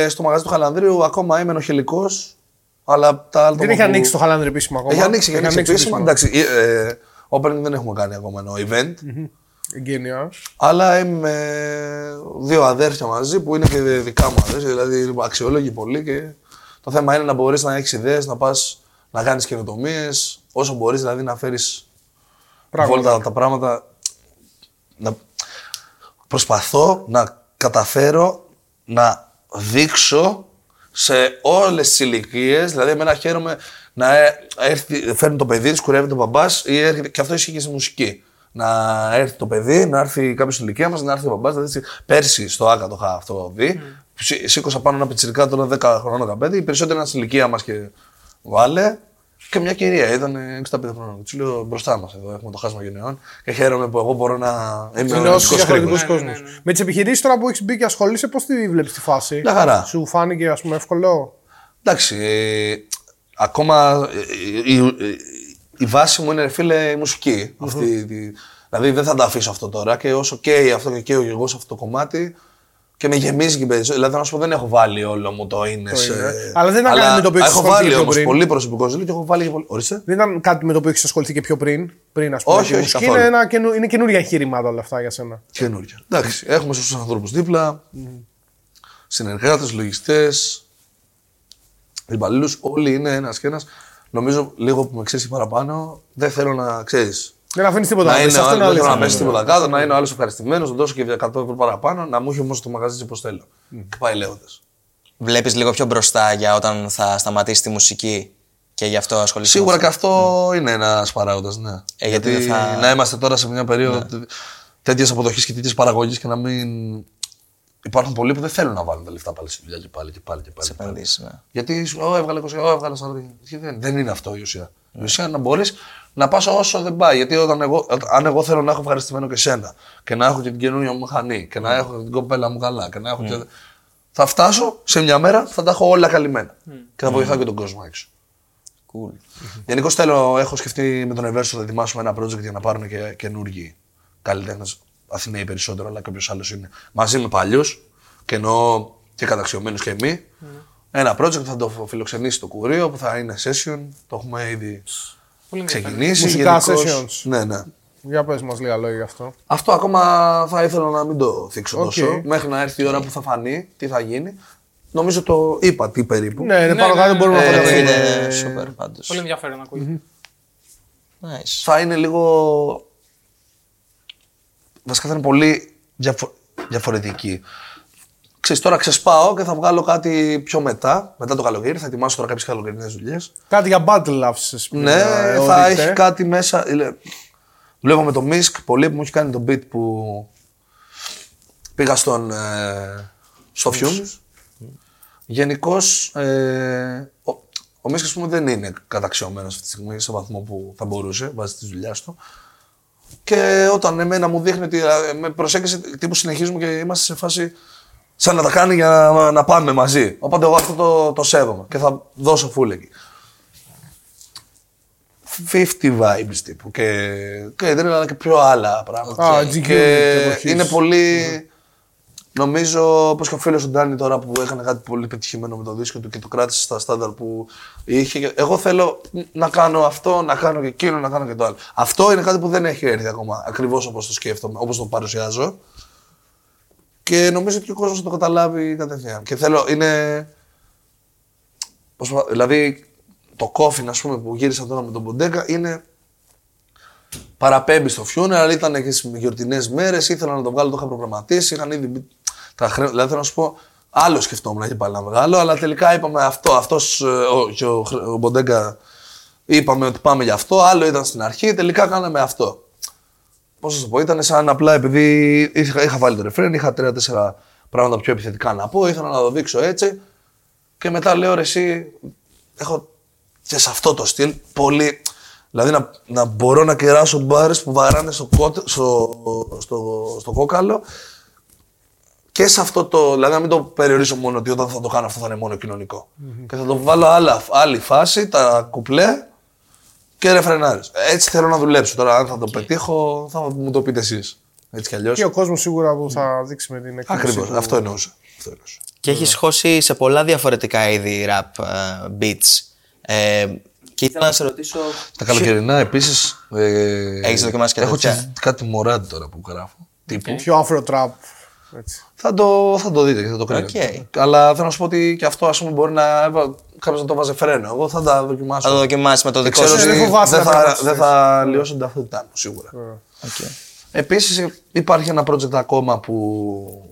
Στο μαγαζί του Χαλανδρίου ακόμα είμαι ενοχελικός, αλλά τα άλλα. Δεν έχει ανοίξει το Χαλάνδρι επίσημα ακόμα. Έχει ανοίξει, επίσημα. Εντάξει, opening δεν έχουμε κάνει ακόμα ένα event. Εγγένεια. Αλλά είμαι δύο αδέρφια μαζί που είναι και δικά μου αδέρφια, δηλαδή αξιόλογοι πολύ. Και το θέμα είναι να μπορείς να έχεις ιδέες, να πας να κάνεις καινοτομίες, όσο μπορείς δηλαδή να φέρεις βόλτα τα πράγματα. Προσπαθώ να καταφέρω να δείξω σε όλες τις ηλικίες, δηλαδή εμένα χαίρομαι να φέρνει το παιδί της, κουρεύει τον μπαμπάς ή έρχεται, και αυτό ισχύει και στη μουσική. Να έρθει το παιδί, να έρθει κάποιος στην ηλικία μας, να έρθει ο μπαμπάς. Δηλαδή, πέρσι στο ΆΚΑ το είχα αυτό δει. Σήκωσα πάνω ένα πιτσιρικά τώρα 10 χρονών, 15, οι περισσότεροι ήταν στην ηλικία μας και βάλε. Και μια κυρία ήταν 65 χρόνων. Του λέω μπροστά μας εδώ, έχουμε το χάσμα γενναιών. Και χαίρομαι που εγώ μπορώ να είμαι ενεργός κόσμο. Με τις επιχειρήσεις τώρα που έχεις μπει και ασχολείσαι, πώς τη βλέπεις τη φάση? Μια χαρά. Σου φάνηκε ας πούμε εύκολο? Εντάξει. Ακόμα η βάση μου είναι φίλε η μουσική. Δηλαδή δεν θα τα αφήσω αυτό τώρα και όσο καίει αυτό και καίει εγώ σε αυτό το κομμάτι. Και με γεμίζει και περισσότερο. Δηλαδή, να σου πω, δεν έχω βάλει όλο μου το είναι. Αλλά δεν ήταν κάτι με το οποίο έχει ασχοληθεί. Έχω βάλει όμως πολύ προσωπικό ζήλο και έχω βάλει. Ορίστε. Δεν ήταν κάτι με το οποίο έχει ασχοληθεί και πιο πριν. Ας πούμε. Όχι. Είναι καινούργια εγχειρήματα όλα αυτά για σένα. Καινούργια. Εντάξει. Έχουμε σωστούς ανθρώπους δίπλα. Συνεργάτες, λογιστές, υπαλλήλους. Όλοι είναι ένας και ένας. Νομίζω λίγο που με ξέρει παραπάνω, δεν θέλω να ξέρει. Δεν αφήνει τίποτα να πέσει. Δεν θέλω να πέσει τίποτα κάτω, να είναι ο άλλος ευχαριστημένος, να δώσω και 100 ευρώ παραπάνω, να μου έχει όμως το μαγαζί όπως θέλω. Και πάει λέγοντας. Βλέπεις λίγο πιο μπροστά για όταν θα σταματήσει τη μουσική και γι' αυτό ασχολείσαι? Σίγουρα και αυτό είναι ένας παράγοντας, ναι. Γιατί να είμαστε τώρα σε μια περίοδο τέτοιες αποδοχές και τέτοιες παραγωγές και να μην. Υπάρχουν πολλοί που δεν θέλουν να βάλουν τα λεφτά πάλι στη δουλειά και πάλι και πάλι. Σε επενδύσεις, ναι. Γιατί έβγαλε 20, έβγαλε 40. Δεν είναι αυτό η ουσία. Η ουσία είναι να μπορείς να πας όσο δεν πάει. Γιατί αν εγώ θέλω να έχω ευχαριστημένο και σένα και να έχω και την καινούργια μου μηχανή και να έχω την κοπέλα μου καλά και να έχω. Και... θα φτάσω σε μια μέρα, θα τα έχω όλα καλυμμένα. Και θα βοηθάω και τον κόσμο έξω. Cool. Γενικώς έχω σκεφτεί με τον Inversor να ετοιμάσουμε ένα project για να πάρουν και καινούργιοι καλλιτέχνες. Αθηναίοι περισσότερο, αλλά κάποιο άλλο είναι μαζί με παλιούς και εννοώ και καταξιωμένους και εμείς. Ένα project που θα το φιλοξενήσει το κουρίο που θα είναι session. Το έχουμε ήδη ξεκινήσει. Μουσικά sessions. Ναι. Για πες μας λίγα λόγια γι' αυτό. Αυτό ακόμα θα ήθελα να μην το θίξω τόσο. Μέχρι να έρθει η ώρα που θα φανεί τι θα γίνει. Νομίζω το είπα τι περίπου. Ναι, πάνω κάτω μπορούμε να το δούμε. Σούπερ πάντως. Πολύ ενδιαφέρον να ακούγεται. Nice. Θα είναι λίγο. Βασικά θα είναι πολύ διαφορετική. Ξέρεις, τώρα ξεσπάω και θα βγάλω κάτι πιο μετά. Μετά το καλοκαίρι, θα ετοιμάσω τώρα κάποιες καλοκαιρινές δουλειές. Κάτι για battle άφησες. Ναι, θα έχει κάτι μέσα. Βλέπω με το Misk πολύ που μου έχει κάνει τον beat που πήγα στο Fuse. Γενικώς, ο Misk, ας πούμε, δεν είναι καταξιωμένος αυτή τη στιγμή σε βαθμό που θα μπορούσε βάσει τη δουλειά του. Και όταν εμένα μου δείχνει ότι με προσέγγισε, τύπου συνεχίζουμε και είμαστε σε φάση σαν να τα κάνει για να πάμε μαζί. Οπότε εγώ αυτό το σέβομαι και θα δώσω full εκεί. 50 vibes τύπου και δεν είναι και πιο άλλα πράγματα. Και είναι πολύ, νομίζω, όπως και ο φίλος του Ντάνι τώρα που έκανε κάτι πολύ πετυχημένο με το δίσκο του και το κράτησε στα στάνταρ που είχε. Εγώ θέλω να κάνω αυτό, να κάνω και εκείνο, να κάνω και το άλλο. Αυτό είναι κάτι που δεν έχει έρθει ακόμα ακριβώς όπως το σκέφτομαι, όπως το παρουσιάζω. Και νομίζω ότι ο κόσμος θα το καταλάβει κατευθείαν. Και θέλω, είναι. Δηλαδή, το κόφιν, ας πούμε, που γύρισα τώρα με τον Ποντέκα είναι. Παραπέμπει στο φιούνερ, αλλά ήταν και στις γιορτινές μέρες. Ήθελα να το βγάλω, το είχα προγραμματίσει. Είχαν ήδη. Δηλαδή, θέλω να σου πω, άλλο σκεφτόμουν να πάει να βγάλω, αλλά τελικά είπαμε αυτό. Αυτός και ο Ποντέκα είπαμε ότι πάμε για αυτό. Άλλο ήταν στην αρχή, τελικά κάναμε αυτό. Πώς θα το πω, ήταν σαν απλά επειδή είχα βάλει το ρεφρέν, είχα 3-4 πράγματα πιο επιθετικά να πω, ήθελα να το δείξω έτσι. Και μετά λέω ρε εσύ, έχω και σε αυτό το στυλ πολύ. Δηλαδή να μπορώ να κεράσω μπάρες που βαράνε στο κόκαλο. Και σε αυτό το. Δηλαδή να μην το περιορίσω μόνο ότι όταν θα το κάνω αυτό θα είναι μόνο κοινωνικό. Mm-hmm. Και θα το βάλω άλλη φάση, τα κουπλέ. Και ρεφρενάρες. Έτσι θέλω να δουλέψω. Τώρα, αν θα το πετύχω, θα μου το πείτε εσείς. Έτσι κι αλλιώς. Και ο κόσμος σίγουρα που θα δείξει με την εκδοχή. Ακριβώς. Αυτό εννοούσα. Και έχεις χώσει σε πολλά διαφορετικά είδη rap beats. Και ήθελα να σε ρωτήσω. Τα καλοκαιρινά επίσης. Έχεις δοκιμάσει και έχω και κάτι μωράντι τώρα που γράφω. Okay. Πιο afro trap. Θα το δείτε και θα το κρίνετε. Okay. Αλλά θέλω να σου πω ότι και αυτό ας πούμε, μπορεί να. Κάποιος να το βάζει φρένο. Εγώ θα τα δοκιμάσω. Θα το δοκιμάσεις με το δικό σου. Δεν θα λιώσω την ταυτότητά μου σίγουρα. Okay. Επίσης υπάρχει ένα project ακόμα που.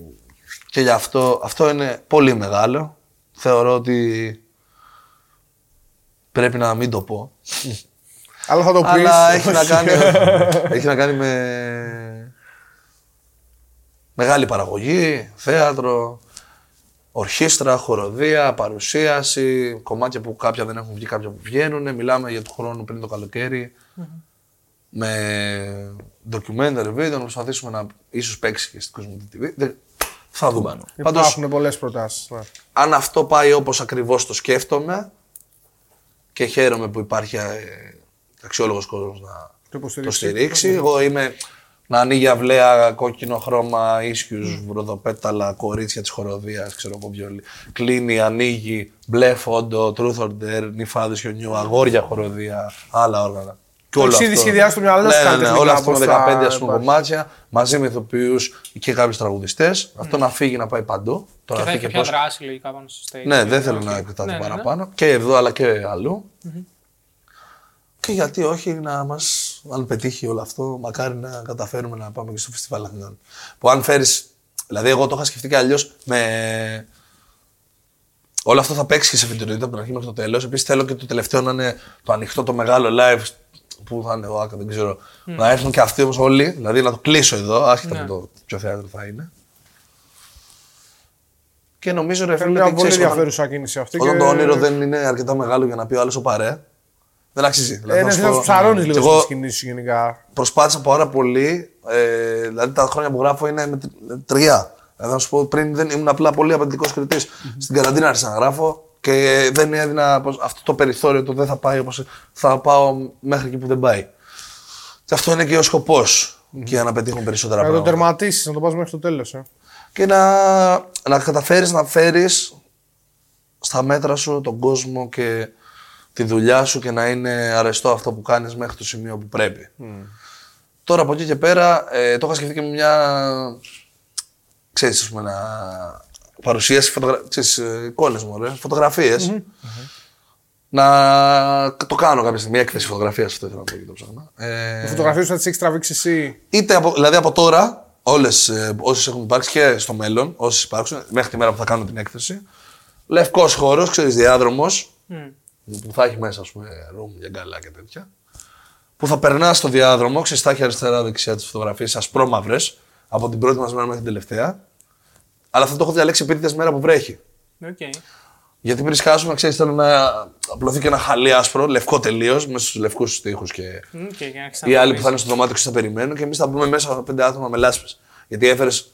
Και γι' αυτό είναι πολύ μεγάλο. Θεωρώ ότι. Πρέπει να μην το πω. Αλλά θα το πεις. Αλλά έχει να κάνει με. Μεγάλη παραγωγή, θέατρο, ορχήστρα, χοροδία, παρουσίαση, κομμάτια που κάποια δεν έχουν βγει, κάποια που βγαίνουν. Μιλάμε για του χρόνου πριν το καλοκαίρι. Mm-hmm. Με documentary video, να προσπαθήσουμε να ίσως παίξει και στην Cosmote TV. Θα δούμε. Υπάρχουν πολλές προτάσεις. Αν αυτό πάει όπως ακριβώς το σκέφτομαι και χαίρομαι που υπάρχει αξιόλογος κόσμος να το στηρίξει. Εγώ είμαι. Να ανοίγει αυλαία, κόκκινο χρώμα, ίσιους, βροδοπέταλα, κορίτσια της χοροδίας, ξέρω από βιολί. Κλείνει, ανοίγει, μπλε φόντο, truth or dare, νυφάδες χιονιού, αγόρια χοροδία, άλλα όργανα. Έχεις ήδη σχεδιάσει στο μυαλό σου κάτι τέτοιο. Όλα αυτά με 15 ας πούμε κομμάτια, μαζί με ηθοποιούς και κάποιους τραγουδιστές. Αυτό να φύγει να πάει παντού. Και θα έχει πια δράση λογικά πάνω στο stage. Ναι, δεν θέλω να εκτεθώ παραπάνω. Και εδώ αλλά και αλλού. Και γιατί όχι να μας. Αν πετύχει όλο αυτό, μακάρι να καταφέρουμε να πάμε και στο φεστιβάλ Αθηνών. Που αν φέρεις. Δηλαδή, εγώ το είχα σκεφτεί και αλλιώς. Με. Όλο αυτό θα παίξει και σε βιντεοειδότητα από την αρχή μέχρι το τέλος. Επίσης, θέλω και το τελευταίο να είναι το ανοιχτό, το μεγάλο live. Που θα είναι ο Άκα, δεν ξέρω. Να έρθουν και αυτοί όμως όλοι. Δηλαδή, να το κλείσω εδώ, άσχετα με το ποιο θέατρο θα είναι. Και νομίζω ρε φίλε. Είναι μια πολύ ενδιαφέρουσα κίνηση αυτή. Όταν το όνειρο δεν είναι αρκετά μεγάλο για να πει ο άλλος ο παρέ. Δεν αξίζει. Θέλω να ψαρώνει λίγο στις κινήσεις σου γενικά. Προσπάθησα πάρα πολύ. Δηλαδή τα χρόνια που γράφω είναι με τριά. Θα σου πω πριν δεν ήμουν απλά πολύ απαιτητικός κριτής. Στην καραντίνα άρχισα να γράφω και δεν έδινα αυτό το περιθώριο το δεν θα πάει όπως θα πάω μέχρι εκεί που δεν πάει. Και αυτό είναι και ο σκοπός. Και για να πετύχουν περισσότερα πράγματα. Να το τερματίσεις, να το πας μέχρι το τέλος. Και να καταφέρεις να φέρεις στα μέτρα σου τον κόσμο και. Τη δουλειά σου και να είναι αρεστό αυτό που κάνεις μέχρι το σημείο που πρέπει. Τώρα από εκεί και πέρα το είχα σκεφτεί και με μια. Ξέρεις, ας πούμε, να. Παρουσίαση, εικόνες μου, φωτογραφίες. να το κάνω κάποια στιγμή. Έκθεση φωτογραφίας, αυτό ήθελα να πω και το ψάχνα. Φωτογραφίες θα τις έχεις τραβήξει εσύ. Είτε από, δηλαδή από τώρα, όλες όσες έχουν υπάρξει και στο μέλλον, όσες υπάρξουν, μέχρι τη μέρα που θα κάνω την έκθεση. Λευκός χώρος, ξέρεις, διάδρομος. Mm. Που θα έχει μέσα, ας πούμε, room για γκαλά και τέτοια. Που θα περνά στο διάδρομο, ξέρεις, θα έχει αριστερά-δεξιά τις φωτογραφίες, ασπρόμαυρες, από την πρώτη μας μέρα μέχρι την τελευταία. Αλλά αυτό το έχω διαλέξει επίτηδες μέρα που βρέχει. Okay. Γιατί πριν σκάσουμε, ξέρεις, θέλω να απλωθεί και ένα χαλί άσπρο, λευκό τελείως, μέσα στους λευκούς τοίχους. Και οι άλλοι που θα είναι στο δωμάτιο και θα περιμένουν, και εμείς θα μπούμε μέσα από 5 άτομα με λάσπες. Γιατί έφερες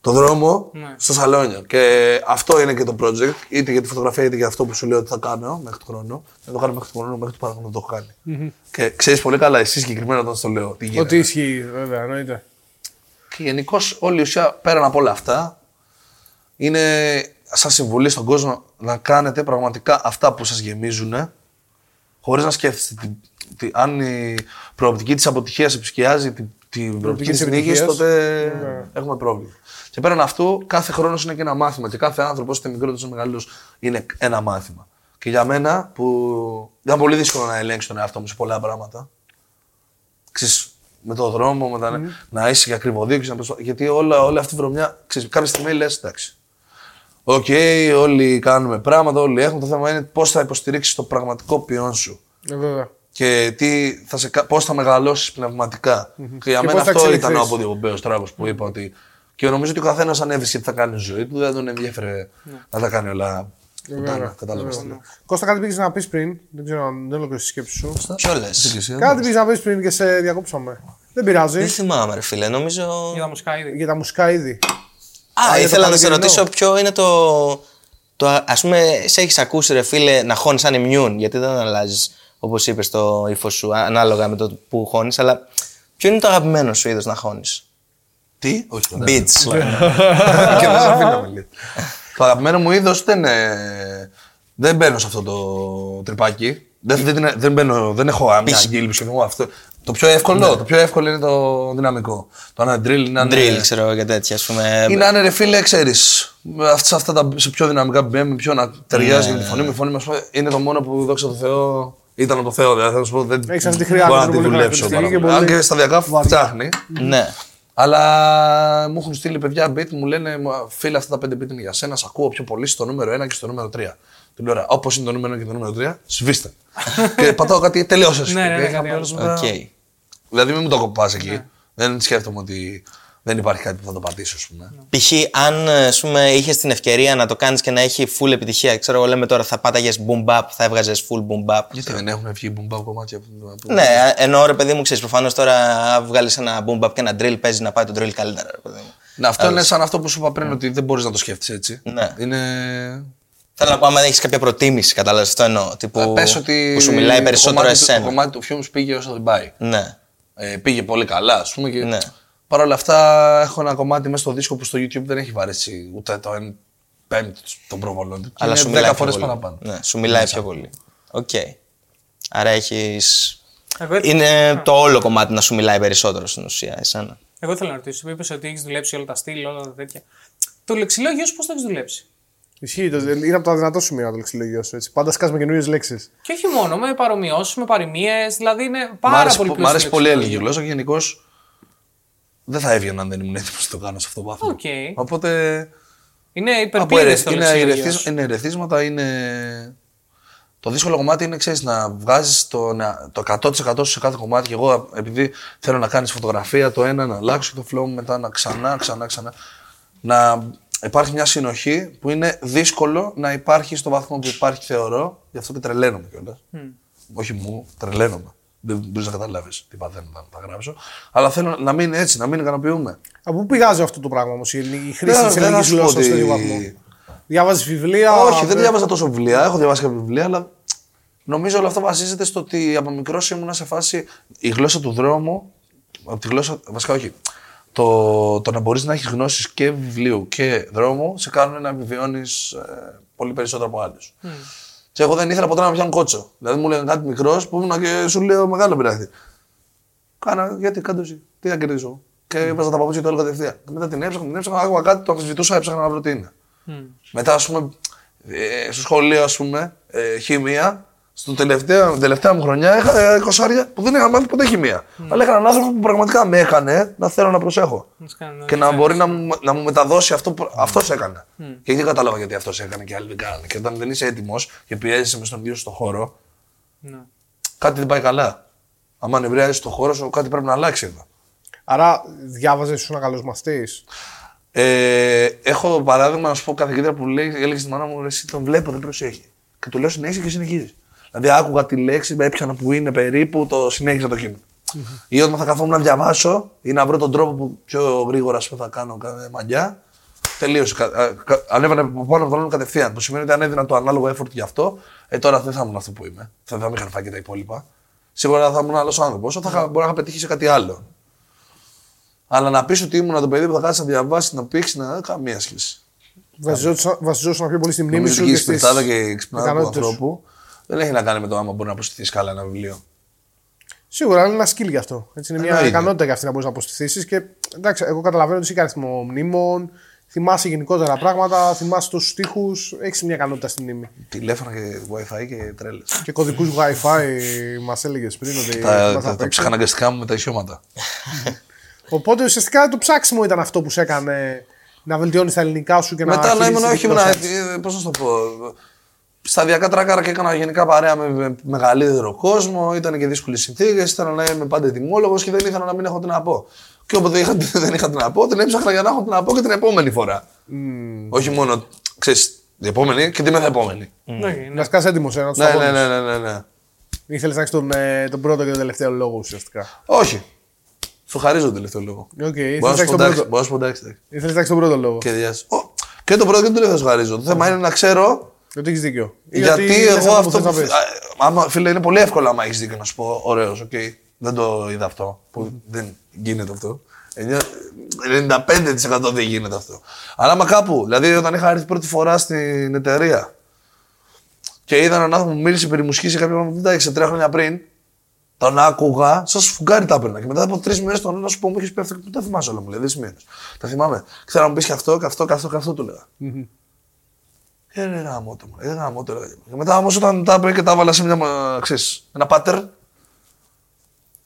το δρόμο στο σαλόνιο. Και αυτό είναι και το project, είτε για τη φωτογραφία είτε για αυτό που σου λέω ότι θα κάνω μέχρι τον χρόνο. Δεν το κάνω μέχρι τον χρόνο, μέχρι το παραγωγό το έχω κάνει. Mm-hmm. Και ξέρεις πολύ καλά, εσύ συγκεκριμένα όταν στο λέω. Ό,τι ισχύει, βέβαια, εννοείται. Και γενικώς όλη η ουσία πέραν από όλα αυτά είναι σαν συμβουλή στον κόσμο να κάνετε πραγματικά αυτά που σας γεμίζουν, χωρίς να σκέφτεστε αν η προοπτική της αποτυχίας επισκιάζει την προοπτική της νίκης, τότε έχουμε πρόβλημα. Και πέραν αυτού, κάθε χρόνος είναι και ένα μάθημα. Και κάθε άνθρωπος, είτε μικρότερος είτε μεγαλύτερος, είναι ένα μάθημα. Και για μένα, που ήταν πολύ δύσκολο να ελέγξω τον εαυτό μου σε πολλά πράγματα. Ξέρεις, με τον δρόμο, με τα... να είσαι και ακριβοδίκης, γιατί όλη αυτή η βρωμιά, ξέρεις, κάποια στιγμή λες, εντάξει. Οκ, όλοι κάνουμε πράγματα, όλοι έχουμε. Το θέμα είναι πώς θα υποστηρίξεις το πραγματικό ποιόν σου. Βέβαια. Και πώς θα μεγαλώσεις πνευματικά. Mm-hmm. Και για μένα αυτό ήταν ο αποδιοπομπαίος τράγος που είπα ότι. Και νομίζω ότι ο καθένας ανέβησε τι θα κάνει η ζωή του, δεν τον ενδιέφερε να τα κάνει όλα. Κατάλαβες. Κώστα, κάτι πήγες να πεις πριν. Δεν ξέρω αν δεν ολοκληρώσεις τη σκέψη σου. Κάτι πήγες να πεις πριν και σε διακόψαμε. Δεν πειράζει. Δεν θυμάμαι, ρε φίλε, νομίζω. Για τα μουσικά είδη. Α, ήθελα να σε ρωτήσω ποιο είναι το. Ας πούμε, σε έχεις ακούσει, ρε φίλε, να χώνεις σαν Immune, γιατί δεν αλλάζεις, όπως είπες, το ύφος σου ανάλογα με το που χώνεις, αλλά ποιο είναι το αγαπημένο σου είδος να χώνεις? Τι? Όχι, το beats. Και δεν σε αφήνω λίγο. Το αγαπημένο μου είδος δεν μπαίνω σε αυτό το τρυπάκι. Δεν έχω άμυνα αγγίληψη. Το πιο εύκολο είναι το δυναμικό. Το ένα drill είναι. Drill, ξέρω και τέτοια, ας πούμε. Είναι ρε φίλε, ξέρεις. Αυτά τα πιο δυναμικά που μπαίνουν, πιο να ταιριάζει με τη φωνή μου. Η φωνή μου, είναι το μόνο που δόξα τω Θεώ. Ήταν από το Θεό, δηλαδή. Θα σου πω, δεν μπορώ να τη δουλέψω. Αν και σταδιακά φτιάχνει. Ναι. Αλλά μου έχουν στείλει παιδιά beat, μου λένε φίλε, αυτά τα 5 beat είναι για σένα. Σ' ακούω πιο πολύ στο νούμερο 1 και στο νούμερο 3. Την ώρα, όπως είναι το νούμερο 1 και το νούμερο 3, σβήστε. Και πατάω κάτι, τελειώσες. Ναι. Δηλαδή μην μου το κοπάς εκεί. Δεν σκέφτομαι ότι δεν υπάρχει κάτι που θα το πατήσω, ας πούμε. Π.χ. αν είχες την ευκαιρία να το κάνεις και να έχει full επιτυχία, ξέρω εγώ, λέμε τώρα θα πάταγες boom bap, θα έβγαζες full boom bap. Γιατί δεν έχουν βγει boom bap κομμάτια από το. Ναι, εννοώ ρε παιδί μου, ξέρεις, προφανώς τώρα βγάλεις ένα boom bap και ένα drill, παίζει να πάει το drill καλύτερα, ρε παιδί μου. Ναι, αυτό είναι σαν αυτό που σου είπα πριν, ότι δεν μπορείς να το σκέφτεσαι έτσι. Ναι. Είναι. Θέλω να πω, αν έχεις κάποια προτίμηση, κατάλαβες, αυτό εννοώ. Τύπου που σου μιλάει περισσότερο εσένα. Το κομμάτι του Φιούμ πήγε όσο δεν πάει. Ναι. Πήγε πολύ καλά, ας πούμε. Και... Ναι. Παρ' όλα αυτά, έχω ένα κομμάτι μέσα στο δίσκο που στο YouTube δεν έχει βαρέσει ούτε το 1/5 των προβολών του. Αλλά σου μιλάει 10 φορές παραπάνω. Ναι, σου μιλάει πιο πολύ. Οκ. Okay. Άρα έχεις. Είναι το όλο κομμάτι να σου μιλάει περισσότερο στην ουσία, εσένα. Εγώ θέλω να ρωτήσω, είπες ότι έχεις δουλέψει όλα τα στυλ, όλα τα τέτοια. Το λεξιλόγιο σου πώς το έχεις δουλέψει? Ισχύει, είναι από τα δυνατό σημεία το λεξιλόγιο σου. Έτσι. Πάντα σκάς με καινούριες λέξεις. Και όχι μόνο, με παρομοιώσεις, με παροιμίες, δηλαδή είναι πάρα πολύ πλούσιο. Μ' άρεσε πολύ η ελληνική γλώσσα και γενικώς δεν θα έβγαινα αν δεν ήμουν έτοιμος να το κάνω σε αυτό το βάθμο. Okay. Οπότε. Είναι υπερπλήρες το λεξιλόγιο σου. Είναι ερεθίσματα, είναι. Το δύσκολο κομμάτι είναι, ξέρεις, να βγάζεις το 100% σε κάθε κομμάτι. Και εγώ, επειδή θέλω να κάνεις φωτογραφία, το ένα να αλλάξω το flow μου, μετά να ξανά. Να υπάρχει μια συνοχή που είναι δύσκολο να υπάρχει στον βαθμό που υπάρχει, θεωρώ. Γι' αυτό και τρελαίνομαι κιόλας. Όχι μου, τρελαίνομαι. Δεν μπορείς να καταλάβεις τι παθαίνω όταν τα γράψω. Αλλά θέλω να μείνει έτσι, να μην ικανοποιούμε. Από πού πηγάζει αυτό το πράγμα όμως, η χρήση της ελληνικής γλώσσας σε τέτοιο βαθμό? Διάβαζες βιβλία? Όχι, δεν διάβαζα τόσο βιβλία. Έχω διαβάσει κάποια βιβλία, αλλά νομίζω όλο αυτό βασίζεται στο ότι από μικρός ήμουν σε φάση η γλώσσα του δρόμου. Από τη γλώσσα. Βασικά, όχι. Το να μπορείς να έχεις γνώσεις και βιβλίου και δρόμου σε κάνουν να επιβιώνεις πολύ περισσότερο από άλλους. Και εγώ δεν ήθελα ποτέ να πιάνω κότσο. Δηλαδή μου λένε κάτι μικρός που ήμουν και σου λέω μεγάλο πειράχτη. Κάνα, γιατί κάτω εσύ, τι θα κερδίσω. Και έβαζα τα παπούτσια του άλλου κατευθείαν. Μετά την έψαχνα, άκουγα κάτι, το αμφισβητούσα, έψαχνα να βρω τι είναι. Μετά, ας πούμε, στο σχολείο, ας πούμε, χημεία, Στην τελευταία μου χρονιά είχα 20 που δεν είχα μάθει ποτέ χημεία. Αλλά είχα έναν άνθρωπο που πραγματικά με έκανε να θέλω να προσέχω. Και να μπορεί να μου μεταδώσει αυτό που αυτός έκανε. Και δεν κατάλαβα γιατί αυτός έκανε και άλλοι δεν κάνανε. Και όταν δεν είσαι έτοιμος και πιέζεσαι μες στον ίδιο στον χώρο, κάτι δεν πάει καλά. Αν ανεβριάζεις στον χώρο σου, κάτι πρέπει να αλλάξει εδώ. Άρα, διάβαζες ήσουν καλός μαθητής. Έχω παράδειγμα να σου πω καθηγήτρια που έλεγε στη μάνα μου: εσύ τον βλέπω, δεν προσέχει. Και του λέω συνέχισε και συνεχίζει. Δηλαδή, άκουγα τη λέξη, έπιανα που είναι περίπου, το συνέχισα το κείμενο. Ή όταν θα καθόμουν να διαβάσω ή να βρω τον τρόπο που πιο γρήγορα θα κάνω μαγιά, τελείωσε. Ανέβαινε από πάνω από τον άλλο κατευθείαν. Που σημαίνει ότι αν έδινα το ανάλογο effort γι' αυτό, τώρα δεν θα ήμουν αυτό που είμαι. Θα μην είχαν φάει και τα υπόλοιπα. Σίγουρα θα ήμουν άλλο άνθρωπο, όσο θα μπορούσα να πετύχει σε κάτι άλλο. Αλλά να πεις ότι ήμουν το παιδί που θα κάτσει να διαβάσει, να πήξει, να καμία σχέση. Βασιζόσουν πιο πολύ στη μνήμη σου. Στην κοιτάδα και η ξυπνάδα του ανθρώπου. Δεν έχει να κάνει με το άμα μπορεί να αποστηθείς καλά ένα βιβλίο. Σίγουρα, είναι ένα skill γι' αυτό. Έτσι, είναι μια ικανότητα για αυτή να μπορεί να αποστηθήσεις. Και εντάξει, εγώ καταλαβαίνω ότι είσαι αριθμό μνήμων, θυμάσαι γενικότερα πράγματα, θυμάσαι τους στίχους. Έχεις μια ικανότητα στη μνήμη. Τηλέφωνα και WiFi και τρέλες. Και κωδικούς WiFi μας έλεγες πριν ότι. Τα ψυχαναγκαστικά μου με τα ισιώματα. Οπότε ουσιαστικά το ψάξιμο ήταν αυτό που σε έκανε να βελτιώνεις τα ελληνικά σου και μετά, να χειρίσεις. Μετά ήμουν όχι, πώς να το πω, σταδιακά τράκαρα και έκανα γενικά παρέα με μεγαλύτερο κόσμο, ήταν και δύσκολες συνθήκες, ήταν να είμαι πάντα ετοιμόλογος και δεν ήθελα να μην έχω τι να πω. Και όποτε δεν είχα τι να πω, την έψαχνα για να έχω τι να πω και την επόμενη φορά. Όχι μόνο, ξέρεις, την επόμενη και τη μεθεπόμενη. Να σκάς έτοιμος, να τους τα πώνεις. Ναι. Ήθελες να έχεις τον πρώτο και τον τελευταίο λόγο ουσιαστικά. Όχι. Σου χαρίζω τον τελευταίο λόγο. Okay, μπορώ να σου ποντάξει. Ήθελες να έχεις τον πρώτο λόγο. Και τον πρώτο και τον τελευταίο σου χαρίζω. Το θέμα είναι να ξέρω. Γιατί έχεις δίκιο. Γιατί εγώ αυτό. Φίλε, είναι πολύ εύκολο άμα έχεις δίκιο να σου πω. Ωραίος, οκ. Δεν το είδα αυτό. Δεν γίνεται αυτό. 95% δεν γίνεται αυτό. Αλλά άμα κάπου. Δηλαδή, όταν είχα έρθει πρώτη φορά στην εταιρεία και είδα έναν άνθρωπο που μίλησε περί μουσικής σε κάποια πράγματα 3 χρόνια πριν. Τον άκουγα, σα φουγκάρι τα έπαιρνα. Και μετά από 3 μήνες τον έλεγα: σου πω, μου έχει πέφτει. Δεν τα θυμάσαι όλα μου, λέει. 2 μήνες. Τα θυμάμαι. Ξέρω να μου πει και αυτό, και αυτό, και αυτό, και αυτό του λέγα. Ένα γαμότο. Και μετά όμω όταν τα έπαιρνα και τα έβαλα σε μια. Ξέρεις, ένα pattern.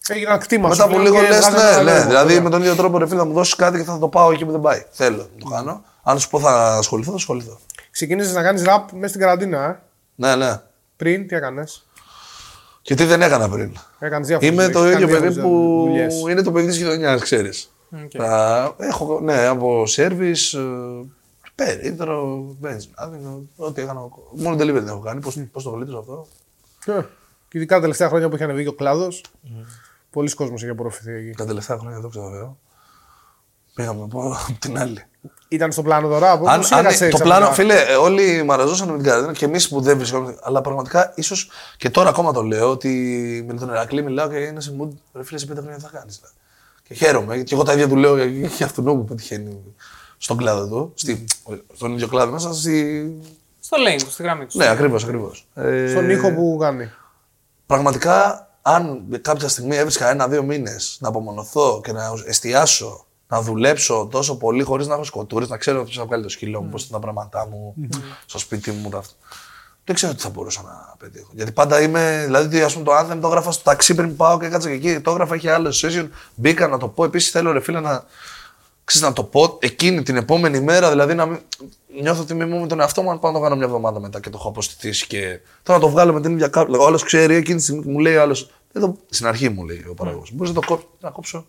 Έγινα κτήμα. Μετά από λίγο λε: ναι. Δηλαδή με τον ίδιο τρόπο ρε φίλε θα μου δώσει κάτι και θα το πάω εκεί που δεν πάει. Θέλω να το κάνω. Αν σου πω θα ασχοληθώ, θα ασχοληθώ. Ξεκίνησε να κάνει ραπ μέσα στην καραντίνα. Ναι. Πριν τι έκανε. Και τι δεν έκανα πριν. Είμαι το ίδιο παιδί που είναι το παιδί της γειτονιάς, ξέρεις. Έχω, ναι, από σέρβις, περίπτερο, μπένζινα, ό,τι έκανα. Μόνο delivery δεν έχω κάνει, πώς το γλίτωσα αυτό. Και ειδικά τα τελευταία χρόνια που έχει ανεβεί και ο κλάδος, πολλοί κόσμος έχει απορροφηθεί εκεί. Τα τελευταία χρόνια εδώ ξαναβεβαίω. Πήγαμε από την άλλη. Ήταν στο πλάνο τώρα, από πού σήκασε. Το πλάνο, φίλε, όλοι μαραζούσαν με την καραντίνα και εμείς που δεν βρισκόμαστε. Αλλά πραγματικά ίσως και τώρα ακόμα το λέω ότι με τον Ερακλή μιλάω και είναι σε mood. Ρε φίλε, σε 5 χρόνια θα κάνεις. Δηλαδή. Και χαίρομαι, και εγώ τα ίδια του λέω για αυτόν που πετυχαίνει στον κλάδο του, στον ίδιο κλάδο μας. Στο lane, στη γραμμή του. Ναι, ακριβώς. Στον ήχο που κάνει. Πραγματικά, αν κάποια στιγμή έβρισκα 1-2 μήνες να απομονωθώ και να εστιάσω. Να δουλέψω τόσο πολύ χωρίς να έχω σκοτούρες, να ξέρω πώς θα βγάλει το σκύλο μου, πώς είναι τα πράγματά μου, στο σπίτι μου. Δεν ξέρω τι θα μπορούσα να πετύχω. Γιατί πάντα είμαι. Δηλαδή, ας πούμε, το Anthem το έγραφα στο ταξί πριν πάω και κάτσα και εκεί. Το έγραφα, είχε άλλο session. Μπήκα να το πω. Επίσης, θέλω ρε φίλε να το πω εκείνη την επόμενη μέρα. Δηλαδή, να μην... νιώθω ότι μιμούμε τον εαυτό μου. Αν πάω να το κάνω μια εβδομάδα μετά και το έχω αποστηθήσει. Και τώρα να το βγάλω με την ίδια κάπου. Ο άλλος ξέρει, εκείνη τη στιγμή μου λέει ο άλλος. Στην αρχή μου λέει ο παραγωγός. Μπορείς να κόψω.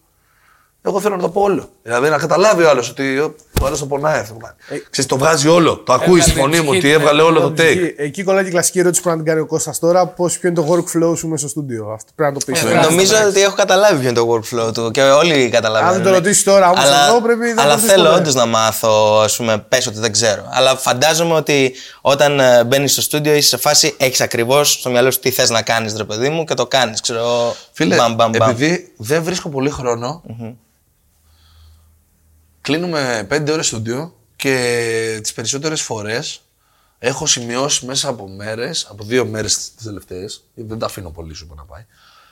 Εγώ θέλω να το πω όλο. Δηλαδή να καταλάβει ο άλλος ότι ο άλλος το πονάει αυτό που κάνει. Ξέρεις, το βγάζει όλο. Το ακούει στη φωνή μου ότι έβγαλε όλο το take. Εκεί κολλάει και η κλασική ερώτηση που πρέπει να την κάνει ο Κώστας τώρα. Ποιο είναι το workflow σου μέσα στο studio. Αυτό πρέπει να το πεις. Νομίζω ότι έχω καταλάβει ποιο είναι το workflow του και όλοι καταλαβαίνουν. Αν το ρωτήσεις τώρα, όμως εδώ πρέπει να. Αλλά θέλω όντως να μάθω, ας πούμε, πες ότι δεν ξέρω. Αλλά φαντάζομαι ότι όταν μπαίνεις στο studio είσαι σε φάση, έχεις ακριβώς στο μυαλό σου τι θες να κάνεις, ρε παιδί μου, και το κάνεις. Ξέρω. Φίλε, επειδή δεν βρίσκω πολύ χρόνο. Κλείνουμε 5 ώρες στούντιο και τις περισσότερες φορές έχω σημειώσει μέσα από μέρες, από 2 μέρες τις τελευταίες, δεν τα αφήνω πολύ σου να πάει,